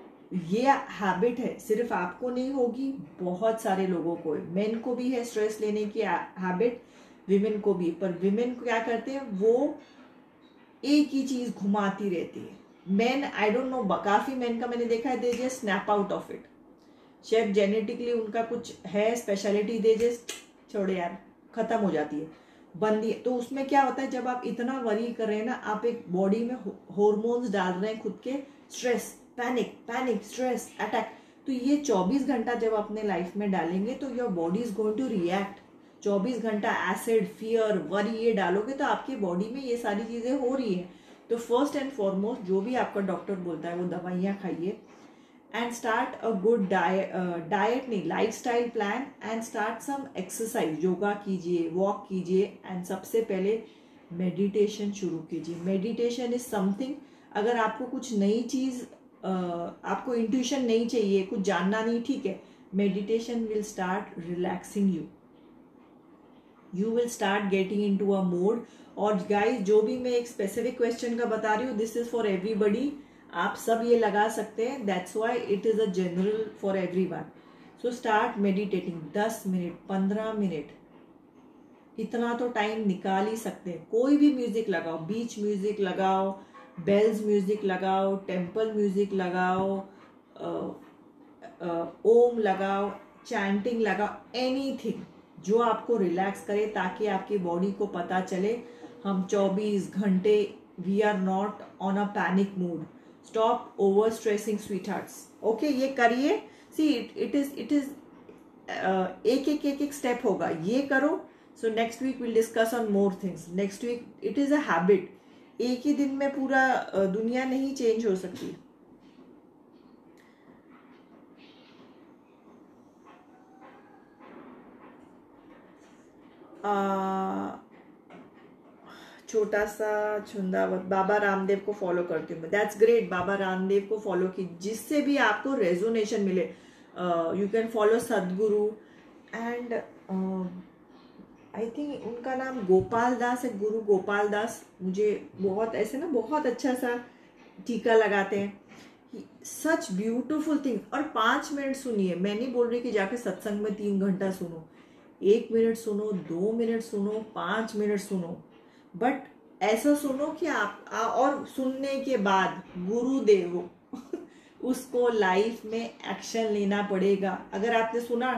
ये हैबिट है, सिर्फ आपको नहीं होगी, बहुत सारे लोगों को, मेन को भी है स्ट्रेस लेने की हैबिट, विमेन को भी. पर विमेन को क्या करते हैं, वो एक ही चीज़ घुमाती रहती है. मेन आई डोंट नो, काफ़ी मेन का मैंने देखा है, they just snap out of it. शायद जेनेटिकली उनका कुछ है स्पेशलिटी, दे जस्ट छोड़े यार, खत्म हो जाती है, बंदी. तो उसमें क्या होता है, जब आप इतना वरी कर रहे हैं ना, आप एक बॉडी में हार्मोन्स डाल रहे हैं खुद के, stress, panic, panic, stress, attack. तो ये 24 घंटा जब अपने लाइफ में डालेंगे तो your body is going to react. 24 घंटा एसिड, फियर, वरी ये डालोगे तो आपकी बॉडी में ये सारी चीज़ें हो रही है. तो फर्स्ट एंड फॉरमोस्ट जो भी आपका डॉक्टर बोलता है वो दवाइयाँ खाइए, and start a good diet नहीं, life style plan, and start some exercise. Yoga कीजिए, वॉक कीजिए, एंड सबसे पहले मेडिटेशन शुरू कीजिए. मेडिटेशन इज समथिंग, अगर आपको कुछ नई चीज़, आपको इंट्यूशन नहीं चाहिए, कुछ जानना नहीं, ठीक है, meditation will start relaxing you, you will start getting into a mode. और गाइज जो भी मैं एक स्पेसिफिक क्वेश्चन का बता रही हूँ, दिस इज फॉर एवरीबडी, आप सब ये लगा सकते हैं, that's why it is a general for everyone. So start meditating, 10 minute 15 minute, इतना तो टाइम निकाल ही सकते हैं. कोई भी म्यूज़िक लगाओ, बीच म्यूज़िक लगाओ, बेल्स म्यूज़िक लगाओ, टेम्पल म्यूज़िक लगाओ, ओम लगाओ, चैंटिंग लगाओ, एनीथिंग जो आपको रिलैक्स करे, ताकि आपकी बॉडी को पता चले हम 24 घंटे we are not on a panic mood. Stop overstressing, sweethearts. Okay, ये करिए. See, it is एक step होगा, ये करो. So next week we'll discuss on more things. Next week it is a habit. एक ही दिन में पूरा दुनिया नहीं change हो सकती. छोटा सा छुंदावत, बाबा रामदेव को फॉलो करती हूँ मैं, दैट्स ग्रेट. बाबा रामदेव को फॉलो की, जिससे भी आपको रेजोनेशन मिले. You can follow Sadhguru, and I think उनका नाम गोपाल दास है, गुरु गोपाल दास. मुझे बहुत ऐसे ना बहुत अच्छा सा टीका लगाते हैं, सच ब्यूटिफुल थिंग. और 5 मिनट सुनिए, मैं नहीं बोल रही कि जाके सत्संग में 3 घंटा सुनो, 1 मिनट सुनो, 2 मिनट सुनो, 5 मिनट सुनो, बट ऐसा सुनो कि आप और सुनने के बाद गुरुदेव उसको लाइफ में एक्शन लेना पड़ेगा. अगर आपने सुना,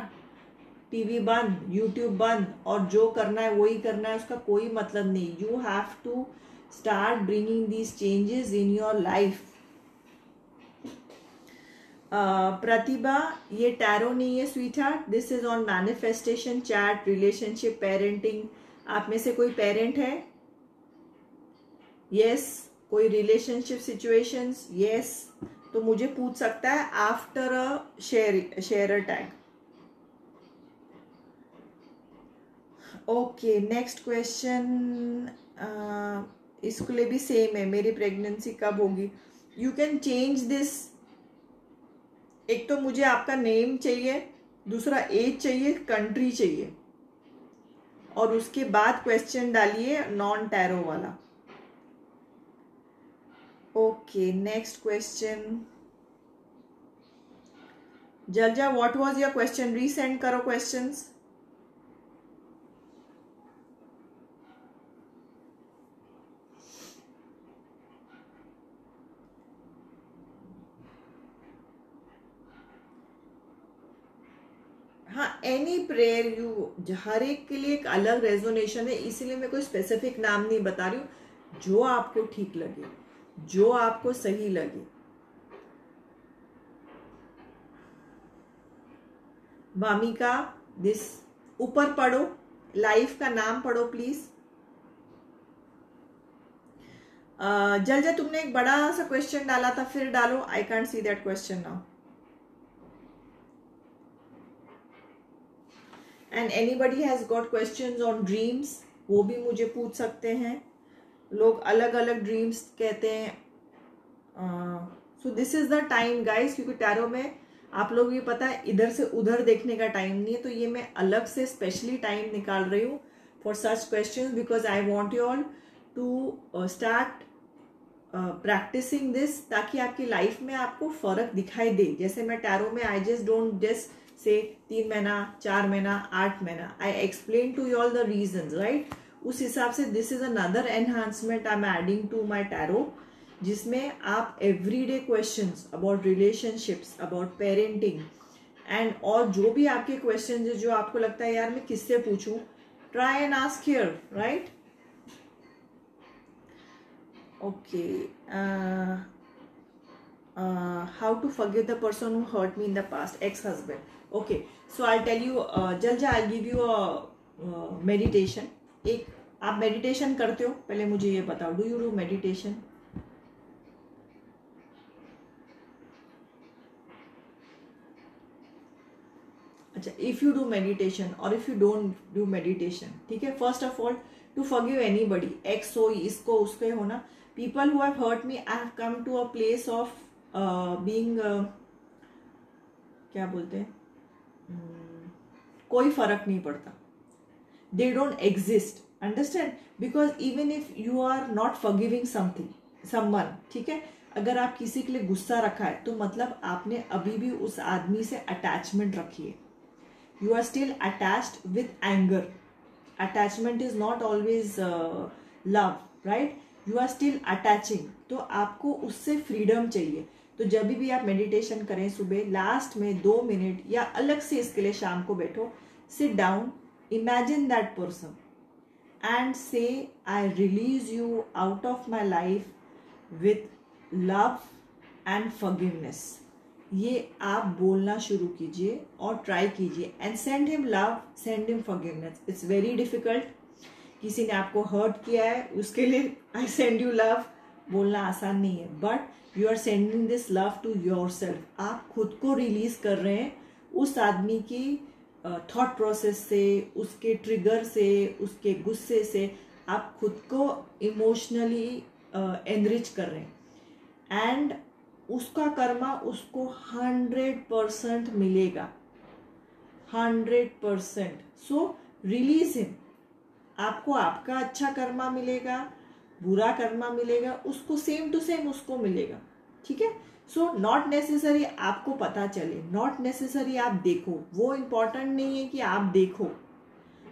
टीवी बंद, यूट्यूब बंद, और जो करना है वही करना है, उसका कोई मतलब नहीं. You have to start bringing these changes in your life. Pratibha, ये टैरो नहीं है sweetheart, this is on manifestation, chat, relationship, parenting. आप में से कोई पेरेंट है? यस। कोई रिलेशनशिप सिचुएशंस? यस। तो मुझे पूछ सकता है after a share tag. Okay, next question, इसके लिए भी सेम है, मेरी प्रेगनेंसी कब होगी? You can change this. एक तो मुझे आपका नेम चाहिए, दूसरा एज चाहिए, कंट्री चाहिए, और उसके बाद क्वेश्चन डालिए नॉन टैरो वाला। Okay, next question. Jalaja, what was your question? Resend करो क्वेश्चंस। हाँ, एनी प्रेयर यू, हर एक के लिए एक अलग रेजोनेशन है, इसीलिए मैं कोई स्पेसिफिक नाम नहीं बता रही हूँ। जो आपको ठीक लगे, जो आपको सही लगे। मामिका, दिस ऊपर पढ़ो, लाइफ का नाम पढ़ो प्लीज। जलजा, तुमने एक बड़ा सा क्वेश्चन डाला था, फिर डालो। I can't see that question now. And anybody has got questions on dreams, वो भी मुझे पूछ सकते हैं। लोग अलग अलग ड्रीम्स कहते हैं। So this is the time guys, क्योंकि टैरो में आप लोग ये पता है इधर से उधर देखने का टाइम नहीं है, तो ये मैं अलग से स्पेशली टाइम निकाल रही हूँ for such questions, because I want you all to start practising this, ताकि आपकी लाइफ में आपको फ़र्क दिखाई दे। जैसे मैं टैरो में I just don't just say 3 महीना, 4 महीना, 8 महीना, I explain to you all the reasons, right? उस हिसाब से this is another enhancement I am adding to my tarot, जिसमें आप everyday questions about relationships, about parenting and और जो भी आपके क्वेश्चंस है, जो आपको लगता है यार मैं किससे पूछूं, try and ask here, right? Okay, how to forgive the person who hurt me in the past, ex-husband. Okay, so I'll tell you, Jalja, I'll give you a meditation. एक, आप मेडिटेशन करते हो? पहले मुझे ये बताओ, डू यू डू मेडिटेशन? अच्छा, इफ़ यू डू मेडिटेशन और if you don't do meditation, ठीक है? First of all, to forgive anybody, ex हो, इसको उसके हो ना, people who have hurt me, I have come to a place of being, क्या बोलते हैं, कोई फर्क नहीं पड़ता, they don't exist, understand? Because even if you are not forgiving someone, ठीक है, अगर आप किसी के लिए गुस्सा रखा है तो मतलब आपने अभी भी उस आदमी से अटैचमेंट रखी है, you are still attached with anger. Attachment is not always love, right? You are still attaching. तो आपको उससे फ्रीडम चाहिए। तो जब भी आप मेडिटेशन करें सुबह, लास्ट में 2 मिनट या अलग से इसके लिए शाम को बैठो, sit down, imagine that person and say, I release you out of my life with love and forgiveness. ये आप बोलना शुरू कीजिए और ट्राई कीजिए, and send him love, send him forgiveness. It's very difficult. किसी ने आपको hurt किया है, उसके लिए I send you love बोलना आसान नहीं है, but you are sending this love to yourself. आप खुद को release कर रहे हैं उस आदमी की थॉट प्रोसेस से, उसके ट्रिगर से, उसके गुस्से से, आप खुद को इमोशनली एनरिच कर रहे हैं, एंड उसका कर्मा उसको 100% मिलेगा, 100%. सो रिलीज हिम, आपको आपका अच्छा कर्मा मिलेगा, बुरा कर्मा मिलेगा, उसको सेम टू सेम उसको मिलेगा, ठीक है? सो नॉट नेसेसरी आपको पता चले, नॉट नेसेसरी आप देखो, वो इम्पॉर्टेंट नहीं है कि आप देखो,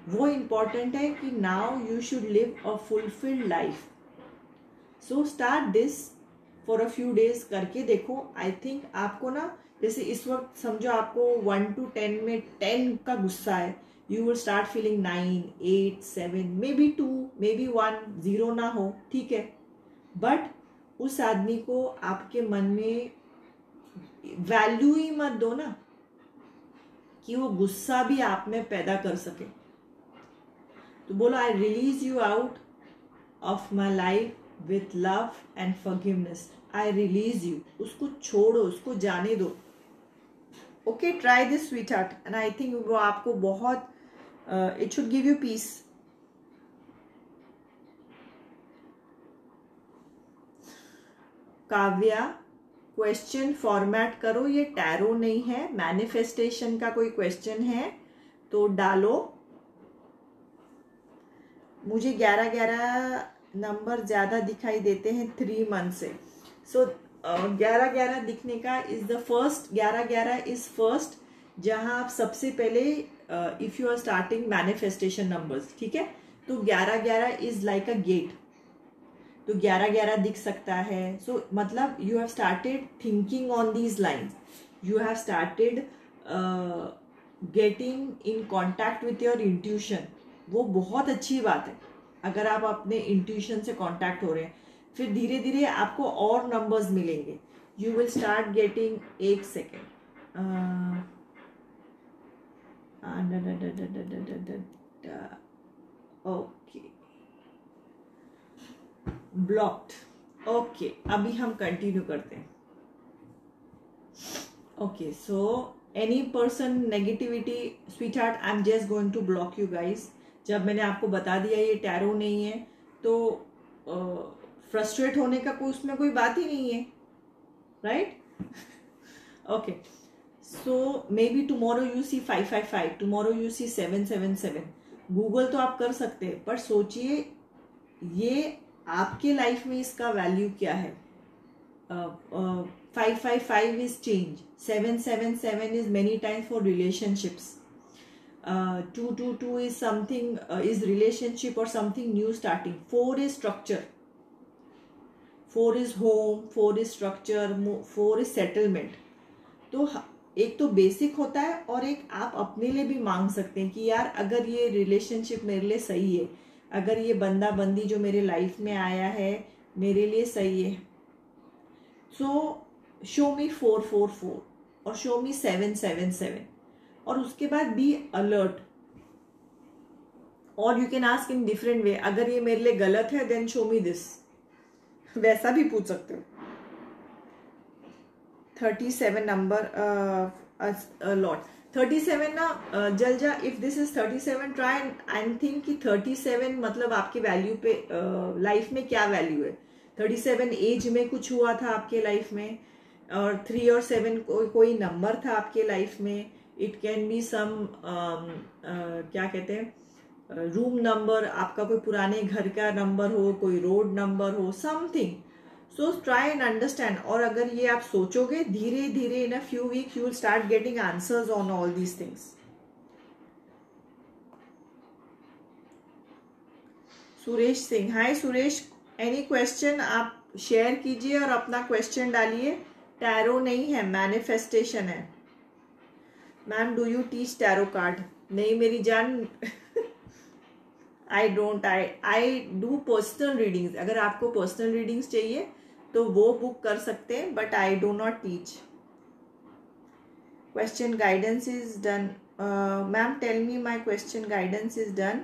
वो इम्पॉर्टेंट है कि now you should live a fulfilled life. So start this for a few days करके देखो. आई थिंक आपको ना, जैसे इस वक्त समझो आपको 1 to 10 में 10 का गुस्सा है, you will start feeling 9, 8, 7, maybe 2, maybe 1, 0 ना हो, ठीक है? बट उस आदमी को आपके मन में वैल्यू ही मत दो ना कि वो गुस्सा भी आप में पैदा कर सके। तो बोलो I release you out of my life with love and forgiveness. I release you, उसको छोड़ो, उसको जाने दो। Okay, try this sweetheart and I think वो आपको बहुत, it should give you peace. Kavya, question format करो, ये टैरो नहीं है, मैनिफेस्टेशन का कोई क्वेश्चन है तो डालो। मुझे 11-11 नंबर ज़्यादा दिखाई देते हैं 3 मंथ से। सो 11-11 दिखने का is the first, 11-11 is first जहाँ आप सबसे पहले if you are starting manifestation numbers, ठीक है, तो 11-11 इज़ लाइक अ गेट, तो 11-11 दिख सकता है। सो मतलब you have started thinking on these lines, you have started getting in contact with your intuition. वो बहुत अच्छी बात है अगर आप अपने इंट्यूशन से कॉन्टैक्ट हो रहे हैं। फिर धीरे धीरे आपको और नंबर्स मिलेंगे, you will start getting, 1 second, okay, blocked. Okay, अभी हम कंटिन्यू करते हैं। Okay, so any person negativity, sweetheart I am just going to block you guys. जब मैंने आपको बता दिया ये टैरो नहीं है तो फ्रस्ट्रेट होने का कोई, उसमें कोई बात ही नहीं है, right? Okay, so maybe tomorrow you see 555, tomorrow you see 777। Google तो आप कर सकते हैं, पर सोचिए ये आपके लाइफ में इसका वैल्यू क्या है। 555 is change, 777 is many times for relationships, 222 is something, is relationship or something new starting, 4 is structure, 4 is home, 4 is structure, 4 is settlement। तो एक तो बेसिक होता है और एक आप अपने लिए भी मांग सकते हैं कि यार अगर ये रिलेशनशिप मेरे लिए सही है, अगर ये बंदा बंदी जो मेरे लाइफ में आया है मेरे लिए सही है, सो शो मी 444 और शो मी 777। और उसके बाद बी अलर्ट, और you can ask in different way, अगर ये मेरे लिए गलत है देन शो मी दिस, वैसा भी पूछ सकते हो। 37 नंबर लॉट, 37 ना Jalaja, if this is 37 try and think कि 37 मतलब आपके वैल्यू पे, लाइफ में क्या वैल्यू है। 37 एज में कुछ हुआ था आपके लाइफ में, और 3 और 7 कोई नंबर था आपके लाइफ में। इट कैन बी सम क्या कहते हैं, रूम नंबर, आपका कोई पुराने घर का नंबर हो, कोई रोड नंबर हो, something. So try and understand, और अगर ये आप सोचोगे धीरे धीरे in a few weeks you will start getting answers on all these things. Suresh Singh, hi Suresh, any question आप शेयर कीजिए और अपना क्वेश्चन डालिए। टैरो नहीं है, मैनिफेस्टेशन है। Ma'am do you teach tarot card? नहीं मेरी जान, I don't, I do personal readings. अगर आपको पर्सनल रीडिंग्स चाहिए तो वो बुक कर सकते हैं, but I do not teach. Question guidance is done, ma'am tell me my question guidance is done,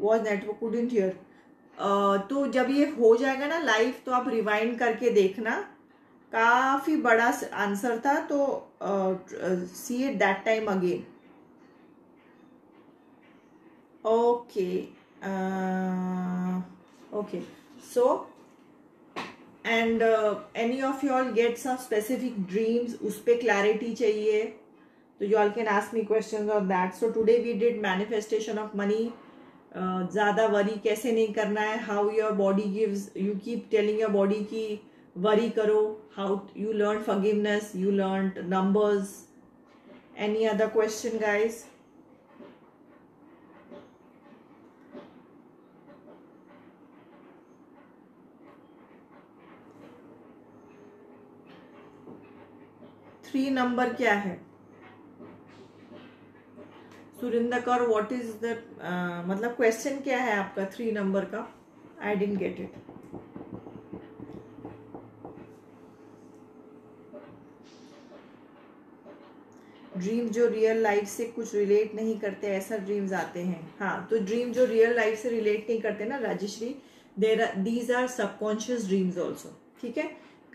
was network couldn't hear. तो जब ये हो जाएगा ना लाइव तो आप रिवाइंड करके देखना, काफ़ी बड़ा आंसर था, तो see it that time again. Okay, so and any of you all get some specific dreams, उस पर क्लैरिटी चाहिए तो you all can ask me questions on that. So today we did manifestation of money, ज़्यादा वरी कैसे नहीं करना है, how your body gives, you keep telling your body की वरी करो, how you learn forgiveness, you learn numbers. Any other question guys? Three number क्या है? Surinder Kaur, what is the मतलब क्वेश्चन क्या है आपका 3 नंबर का? I didn't get it. Dream जो रियल लाइफ से कुछ रिलेट नहीं करते, ऐसा ड्रीम्स आते हैं. हाँ, तो ड्रीम जो रियल लाइफ से रिलेट नहीं करते ना Rajshree, these are subconscious dreams also. ठीक है,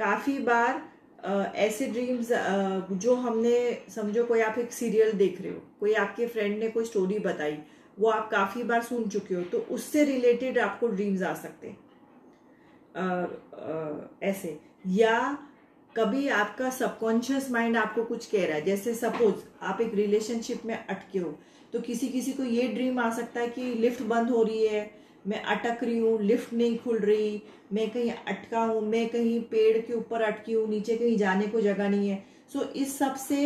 काफ़ी बार ऐसे ड्रीम्स जो हमने, समझो कोई आप एक सीरियल देख रहे हो, कोई आपके फ्रेंड ने कोई स्टोरी बताई, वो आप काफ़ी बार सुन चुके हो, तो उससे रिलेटेड आपको ड्रीम्स आ सकते हैं ऐसे. या कभी आपका सबकॉन्शियस माइंड आपको कुछ कह रहा है, जैसे सपोज आप एक रिलेशनशिप में अटके हो, तो किसी किसी को ये ड्रीम आ सकता है कि लिफ्ट बंद हो रही है, मैं अटक रही हूँ, लिफ्ट नहीं खुल रही, मैं कहीं अटका हूँ, मैं कहीं पेड़ के ऊपर अटकी हूँ, नीचे कहीं जाने को जगह नहीं है. सो इस सब से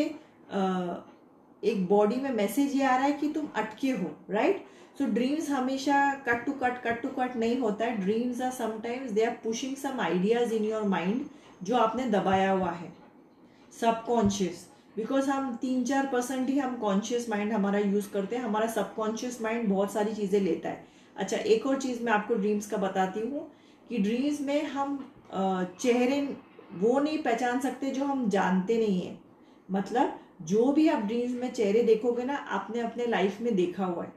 एक बॉडी में मैसेज ये आ रहा है कि तुम अटके हो, राइट. सो ड्रीम्स हमेशा कट टू कट नहीं होता है. Dreams are sometimes they are pushing some ideas in your mind जो आपने दबाया हुआ है सबकॉन्शियस, बिकॉज हम 3-4% ही हम कॉन्शियस माइंड हमारा यूज़ करते हैं, हमारा सबकॉन्शियस माइंड बहुत सारी चीज़ें लेता है. अच्छा, एक और चीज़ मैं आपको ड्रीम्स का बताती हूँ कि ड्रीम्स में हम चेहरे वो नहीं पहचान सकते जो हम जानते नहीं हैं. मतलब जो भी आप ड्रीम्स में चेहरे देखोगे ना, आपने अपने लाइफ में देखा हुआ है.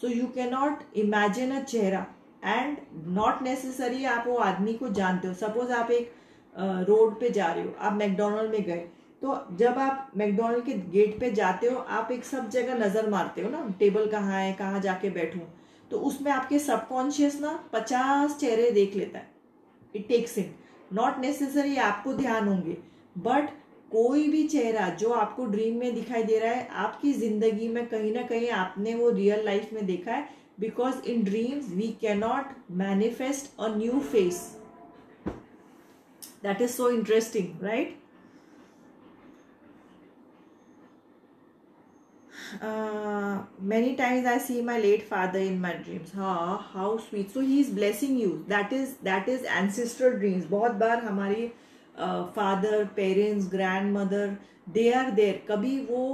So you can not imagine a चेहरा एंड नॉट नेसेसरी आप वो आदमी को जानते हो. सपोज आप एक रोड पे जा रहे हो, आप मैकडोनल्ड में गए, तो जब आप मैकडोनल्ड के गेट पे जाते हो, आप एक सब जगह नज़र मारते हो ना, टेबल कहाँ है, कहाँ जाके बैठूं, तो उसमें आपके सबकॉन्शियस ना 50 चेहरे देख लेता है. It takes in, not necessary आपको ध्यान होंगे, बट कोई भी चेहरा जो आपको ड्रीम में दिखाई दे रहा है, आपकी ज़िंदगी में कहीं ना कहीं आपने वो रियल लाइफ में देखा है. Because in dreams we cannot manifest a new face. That is so interesting, right? Many times I see my late father in my dreams. Ha, how sweet! So he is blessing you. That is ancestral dreams. बहुत बार हमारी father, parents, grandmother, they are there. कभी वो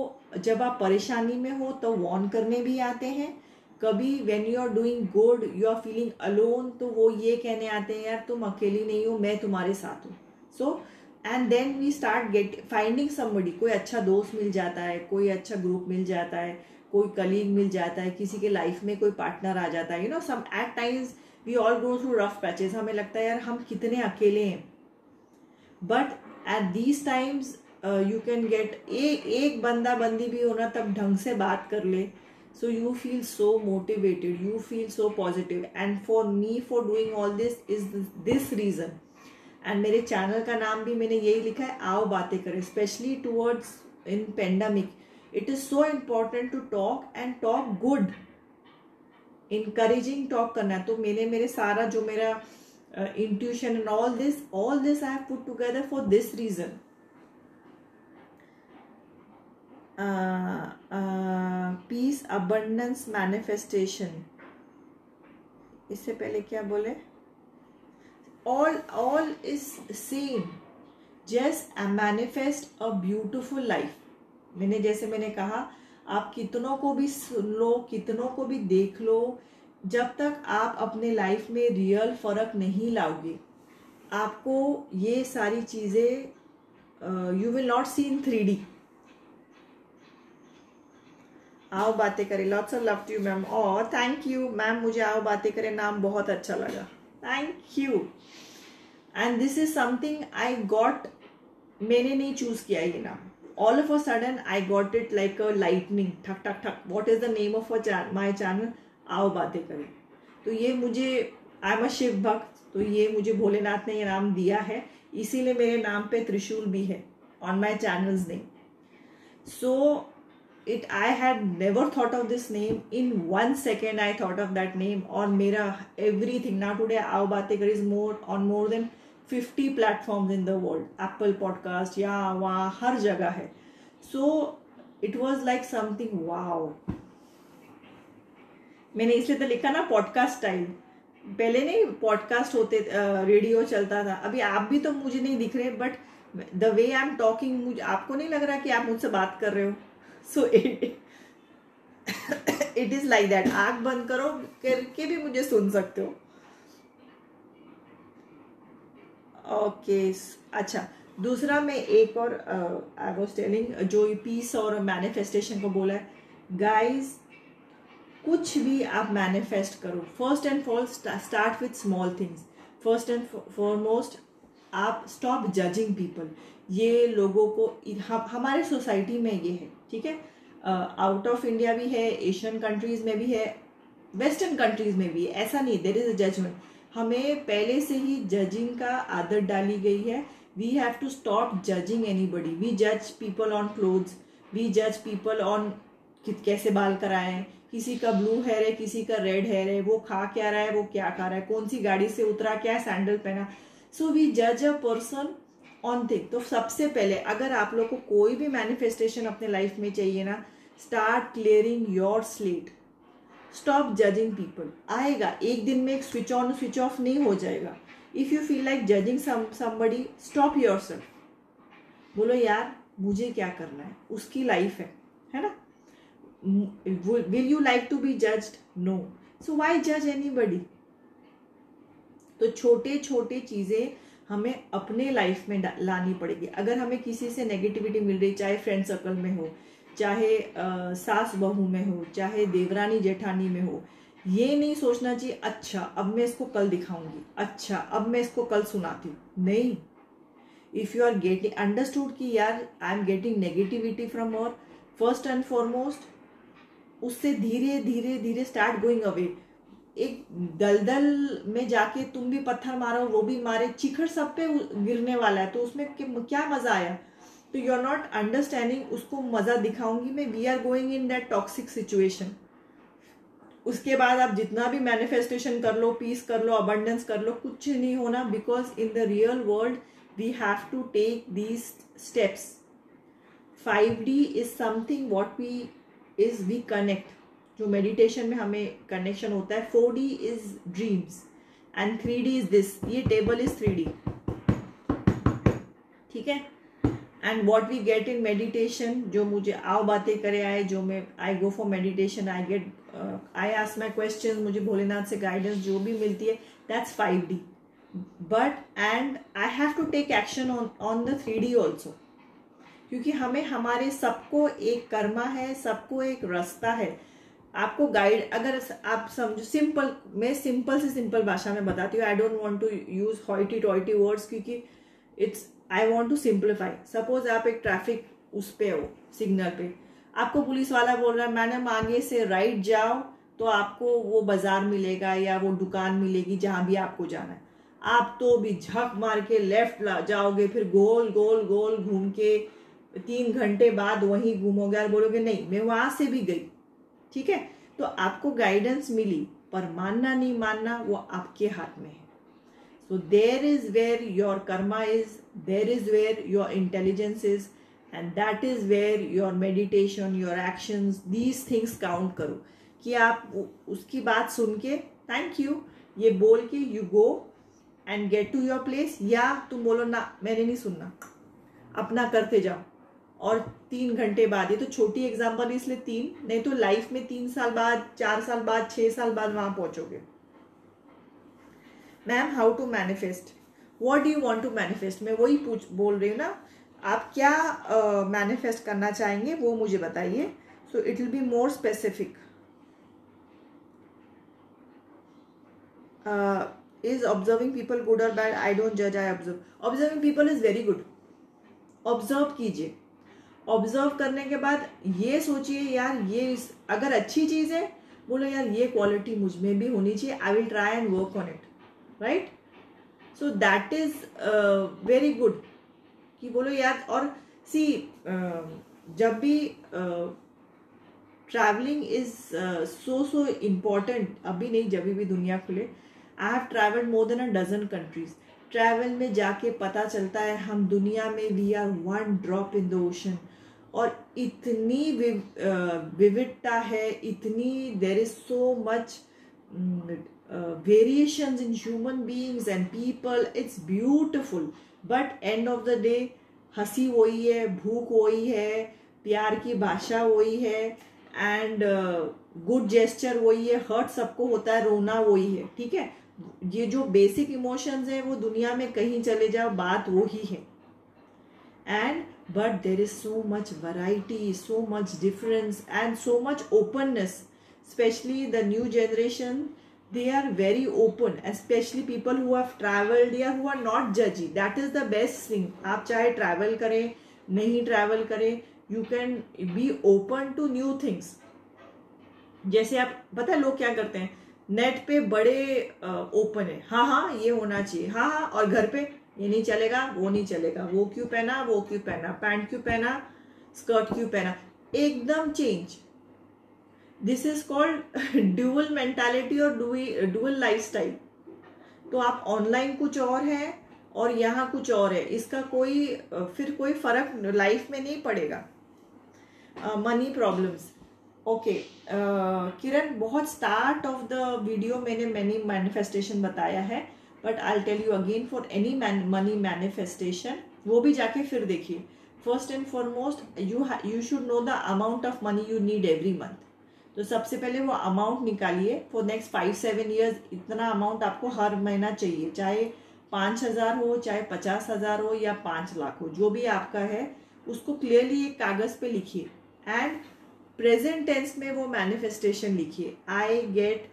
जब आप परेशानी में हो तो warn करने भी आते हैं. कभी when you are doing good, you are feeling alone, तो वो ये कहने आते हैं, यार तुम अकेली नहीं हो, मैं तुम्हारे साथ हूँ. So and then we start finding somebody. कोई अच्छा दोस्त मिल जाता है, कोई अच्छा ग्रुप मिल जाता है, कोई कलीग मिल जाता है, किसी के लाइफ में कोई पार्टनर आ जाता है. You know, some at times we all go through rough patches. हमें लगता है यार हम कितने अकेले हैं, but at these times you can get एक बंदा बंदी भी होना तब ढंग से बात कर ले. So you feel so motivated, you feel so positive. And for me, for doing all this is this reason. And मेरे चैनल का नाम भी मैंने यही लिखा है, आओ बातें करें. Especially towards in pandemic, it is so important to talk and talk good. Encouraging talk करना है. तो मैंने मेरे सारा जो मेरा intuition and all this I have put together for this reason. Peace, abundance, manifestation. इससे पहले क्या बोले, all is same. Just manifest a beautiful life. जैसे मैंने कहा, आप कितनों को भी सुन लो, कितनों को भी देख लो, जब तक आप अपने लाइफ में रियल फर्क नहीं लाओगे, आपको ये सारी चीज़ें you will not see in 3D. आओ बातें करें, lots of love to you ma'am. और थैंक यू मैम, मुझे आओ बातें करें नाम बहुत अच्छा लगा, thank you. And this is something I got, मैंने नहीं चूज किया ये नाम, all of a sudden I got it like a lightning, ठक ठक ठक. What is the name of my channel, आओ बातें करें. तो ये मुझे, आई एम अ शिव भक्त, तो ये मुझे भोलेनाथ ने ये नाम दिया है, इसीलिए मेरे नाम पे त्रिशूल भी है on my channels name. So I had never thought of this name. In 1 second, I thought of that name. On mera everything. Now today, Aao Baatein Kare is more than 50 platforms in the world. Apple podcast, yeah, wow, har jagah hai. So it was like something wow. मैंने इसलिए तो लिखा ना podcast style. पहले नहीं podcast होते, रेडियो चलता था. अभी आप भी तो मुझे नहीं दिख रहे, but the way I'm talking, मुझे आपको नहीं लग रहा कि आप मुझसे बात कर रहे हो. So it is like that. आँख बंद करो करके भी मुझे सुन सकते हो. ओके, अच्छा दूसरा मैं एक और आई वॉज टेलिंग जो पीस और मैनिफेस्टेशन को बोला है, गाइज कुछ भी आप मैनिफेस्ट करो, first and foremost start with small things. First and foremost आप स्टॉप जजिंग पीपल. ये लोगों को हमारे सोसाइटी में ये है, ठीक है, आउट ऑफ इंडिया भी है, एशियन कंट्रीज़ में भी है, वेस्टर्न कंट्रीज़ में भी है. ऐसा नहीं देयर इज़ अ जजमेंट. हमें पहले से ही जजिंग का आदत डाली गई है. We have to stop judging anybody. We जज पीपल ऑन क्लोथ्स, वी जज पीपल ऑन कैसे बाल कराएं, किसी का ब्लू हेयर है, किसी का रेड हेयर है, वो खा क्या रहा है, वो क्या खा रहा है, कौन सी गाड़ी से उतरा, क्या सैंडल पहना. सो वी जज अ पर्सन ऑन थिंग. तो सबसे पहले अगर आप लोग को कोई भी मैनिफेस्टेशन अपने लाइफ में चाहिए ना, start clearing your slate. Stop judging people. आएगा एक दिन में, एक स्विच ऑन स्विच ऑफ नहीं हो जाएगा. If you feel like judging somebody, stop yourself. बोलो यार मुझे क्या करना है, उसकी लाइफ है ना. will you like to be judged? No. So why judge anybody? तो छोटे छोटे चीज़ें हमें अपने लाइफ में लानी पड़ेगी. अगर हमें किसी से नेगेटिविटी मिल रही, चाहे फ्रेंड सर्कल में हो, चाहे सास बहू में हो, चाहे देवरानी जेठानी में हो, ये नहीं सोचना चाहिए अच्छा अब मैं इसको कल दिखाऊंगी, अच्छा अब मैं इसको कल सुनाती हूँ. नहीं. If you are getting understood कि यार I am getting negativity from her, first and foremost उससे धीरे धीरे धीरे स्टार्ट गोइंग अवे. एक दलदल में जाके तुम भी पत्थर मारो, वो भी मारे, चिखड़ सब पे गिरने वाला है, तो उसमें क्या मज़ा आया. तो यू आर नॉट अंडरस्टैंडिंग. उसको मज़ा दिखाऊंगी मैं. We are going in that toxic situation. उसके बाद आप जितना भी मैनिफेस्टेशन कर लो, पीस कर लो, अबंडेंस कर लो, कुछ नहीं होना. Because in the real world we have to take these steps. 5D is something what we is we connect, जो मेडिटेशन में हमें कनेक्शन होता है. 4D is dreams and 3D is this. ये टेबल इज 3D, ठीक है. And what we get in meditation, जो मुझे आओ बातें करे आए, जो मैं I go for meditation, I get I ask my question, मुझे भोलेनाथ से गाइडेंस जो भी मिलती है, that's 5D. But and I have to take action on the 3D also, क्योंकि हमें हमारे सबको एक कर्मा है, सबको एक रास्ता है. आपको गाइड, अगर आप समझो सिंपल, मैं सिंपल से सिंपल भाषा में बताती हूँ. I don't want to use hoity toity words, क्योंकि it's I want to simplify. Suppose आप एक ट्रैफिक उस पे हो, सिग्नल पे, आपको पुलिस वाला बोल रहा है मैडम आगे से राइट जाओ, तो आपको वो बाजार मिलेगा या वो दुकान मिलेगी जहाँ भी आपको जाना है. आप तो भी झक मार के लेफ्ट जाओगे, फिर गोल गोल गोल घूम के 3 घंटे बाद वहीं घूमोगे और बोलोगे नहीं मैं वहाँ से भी गई, ठीक है. तो आपको गाइडेंस मिली, पर मानना नहीं मानना वो आपके हाथ में है. So there is where your karma is, there is where your intelligence is, and that is where your meditation, your actions, these things count करो. कि आप उसकी बात सुन के थैंक यू ये बोल के you go and get to your place, या तुम बोलो ना मैंने नहीं सुनना, अपना करते जाओ. और 3 घंटे बाद, ये तो छोटी एग्जाम्पल इसलिए 3, नहीं तो लाइफ में 3 साल बाद, 4 साल बाद, 6 साल बाद वहाँ पहुँचोगे. Ma'am how to manifest, what do you want to manifest, मैं वही बोल रही हूँ ना. आप क्या मैनिफेस्ट करना चाहेंगे वो मुझे बताइए. So it will be more specific. Is observing people good और बैड? आई डोंट जज, I observe. Observing people is very good. Observe कीजिए. ऑब्जर्व करने के बाद ये सोचिए यार ये अगर अच्छी चीज़ है, बोलो यार ये क्वालिटी मुझ में भी होनी चाहिए, I will try and work on it, right. So that is very good. कि बोलो यार, और सी जब भी ट्रैवलिंग इज़ सो इम्पॉर्टेंट. अभी नहीं, जब भी दुनिया खुले. I have travelled more than 12 countries. Travel में जाके पता चलता है हम दुनिया में we are 1 drop in the ocean. और इतनी विविधता है, इतनी there is so much variations in human beings and people. It's beautiful. But end of the day हंसी वही है, भूख वही है, प्यार की भाषा वही है, एंड गुड जेस्चर वही है, हर्ट सबको होता है, रोना वही है, ठीक है. ये जो बेसिक इमोशंस हैं वो दुनिया में कहीं चले जाओ, बात वो ही है. but there is so much variety, so much difference and so much openness. Especially the new generation, they are very open, especially people who have traveled here, who are not judgy. That is the best thing. Aap chahe travel kare, nahi travel kare, you can be open to new things. जैसे आप पता लोग क्या करते हैं, नेट पे बड़े ओपन है, हाँ हाँ ये होना चाहिए, हाँ हाँ, और घर पे ये नहीं चलेगा, वो नहीं चलेगा, वो क्यों पहना, पैंट क्यों पहना, स्कर्ट क्यों पहना, एकदम change. This is called dual mentality और ड्यूअल लाइफस्टाइल. तो आप ऑनलाइन कुछ और है और यहाँ कुछ और है, इसका कोई फिर कोई फर्क लाइफ में नहीं पड़ेगा. Money problems. ओके किरण, बहुत स्टार्ट ऑफ द वीडियो मैंने मनी मैनिफेस्टेशन बताया है, but I will tell you again for any money manifestation, वो भी जाके फिर देखिए. First and foremost you should know the amount of money you need every month. तो सबसे पहले वो अमाउंट निकालिए फॉर नेक्स्ट 5-7 years. इतना अमाउंट आपको हर महीना चाहिए, चाहे 5,000 हो, चाहे 50,000 हो या 5 लाख हो, जो भी आपका है उसको क्लियरली एक कागज़ पे लिखिए एंड प्रेजेंट टेंस में वो मैनिफेस्टेशन लिखिए. I get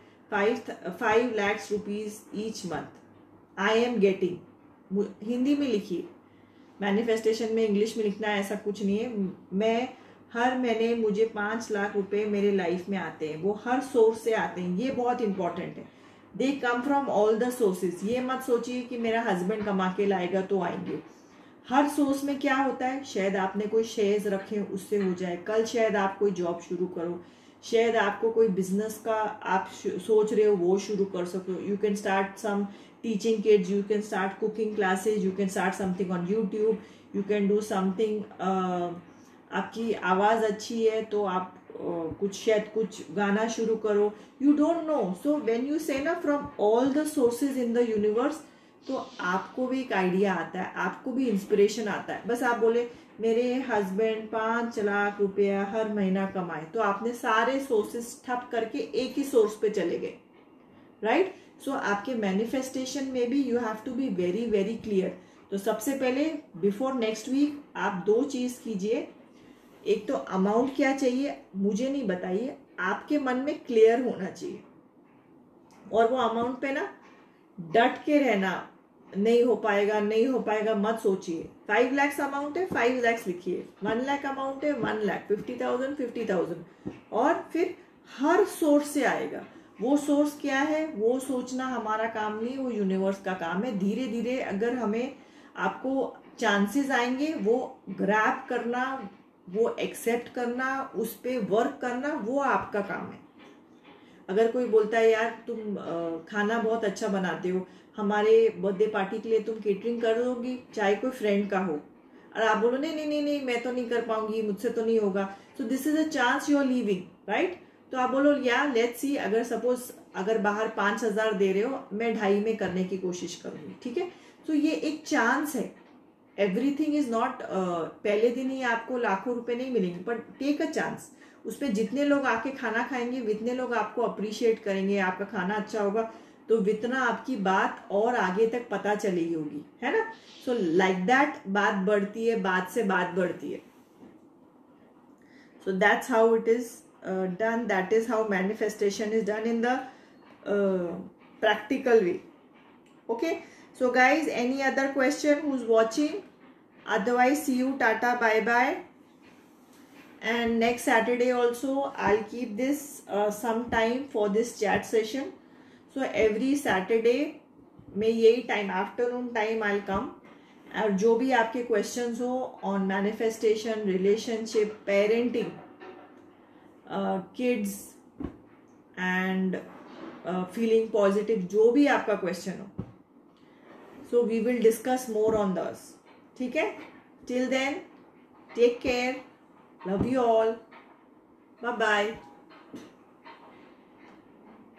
5 lakhs rupees each month. I am getting, Hindi में लिखिए, मैनिफेस्टेशन में इंग्लिश में लिखना है ऐसा कुछ नहीं है. मैं हर महीने, मुझे 5 लाख रुपए मेरे लाइफ में आते हैं, वो हर सोर्स से आते हैं, ये बहुत इंपॉर्टेंट है. They come from all the sources. ये मत सोचिए कि मेरा हस्बैंड कमा के लाएगा तो आएंगे. हर सोर्स में क्या होता है, शायद आपने कोई शेयर्स रखे उससे हो जाए, कल शायद आप कोई जॉब शुरू करो, शायद आपको कोई बिजनेस का आप सोच रहे हो वो शुरू कर सको. You can start some teaching kids, you can start cooking classes, you can start something on YouTube, you can do something. आपकी आवाज़ अच्छी है तो आप कुछ शायद कुछ गाना शुरू करो, you don't know. So when you say ना from all the sources in the universe, तो आपको भी एक आइडिया आता है, आपको भी इंस्पिरेशन आता है. बस आप बोले मेरे हस्बैंड 5 लाख रुपया हर महीना कमाए, तो आपने सारे सोर्सेस ठप करके एक ही सोर्स पे चले गए, राइट. सो आपके मैनिफेस्टेशन में भी you have to be very very clear. तो सबसे पहले बिफोर नेक्स्ट वीक आप दो चीज़ कीजिए. एक तो अमाउंट क्या चाहिए मुझे नहीं बताइए, आपके मन में क्लियर होना चाहिए, और वो अमाउंट पे ना डट के रहना, नहीं हो पाएगा नहीं हो पाएगा मत सोचिए. 5 lakhs अमाउंट है, 5 lakhs लिखिए, 1 lakh अमाउंट है, 1 lakh, 50,000 50,000, और फिर हर सोर्स से आएगा. वो सोर्स क्या है वो सोचना हमारा काम नहीं, वो यूनिवर्स का काम है. धीरे धीरे अगर हमें आपको चांसेस आएंगे, वो ग्रैब करना, वो एक्सेप्ट करना, उस पर वर्क करना, वो आपका काम है. अगर कोई बोलता है यार तुम खाना बहुत अच्छा बनाते हो, हमारे बर्थडे पार्टी के लिए तुम केटरिंग कर दोगी, चाहे कोई फ्रेंड का हो, और आप बोलो नहीं नहीं नहीं नहीं मैं तो नहीं कर पाऊंगी, मुझसे तो नहीं होगा, so this is a chance you are leaving, right. तो आप बोलो यार लेट्स सी, अगर सपोज अगर बाहर 5,000 दे रहे हो, मैं 2.5 में करने की कोशिश करूँगी, ठीक है. तो ये एक चांस है, एवरीथिंग इज नॉट पहले दिन ही आपको लाखों रुपए नहीं मिलेंगे, पर टेक अ चांस. उस पर जितने लोग आके खाना खाएंगे, जितने लोग आपको अप्रिशिएट करेंगे, आपका खाना अच्छा होगा, तो वितना आपकी बात और आगे तक पता चली होगी, है ना. सो लाइक दैट बात बढ़ती है, बात से बात बढ़ती है. So that's how it is done, that is how manifestation is done in the practical way. Okay so guys, any other question who's watching? Otherwise see you, tata, bye bye. And next Saturday also I'll keep this some time for this chat session. So every Saturday में यही time, afternoon time I'll come, और जो भी आपके questions हो on manifestation, relationship, parenting, kids and feeling positive, जो भी आपका question हो, so we will discuss more on those. ठीक है, till then take care, love you all, bye bye.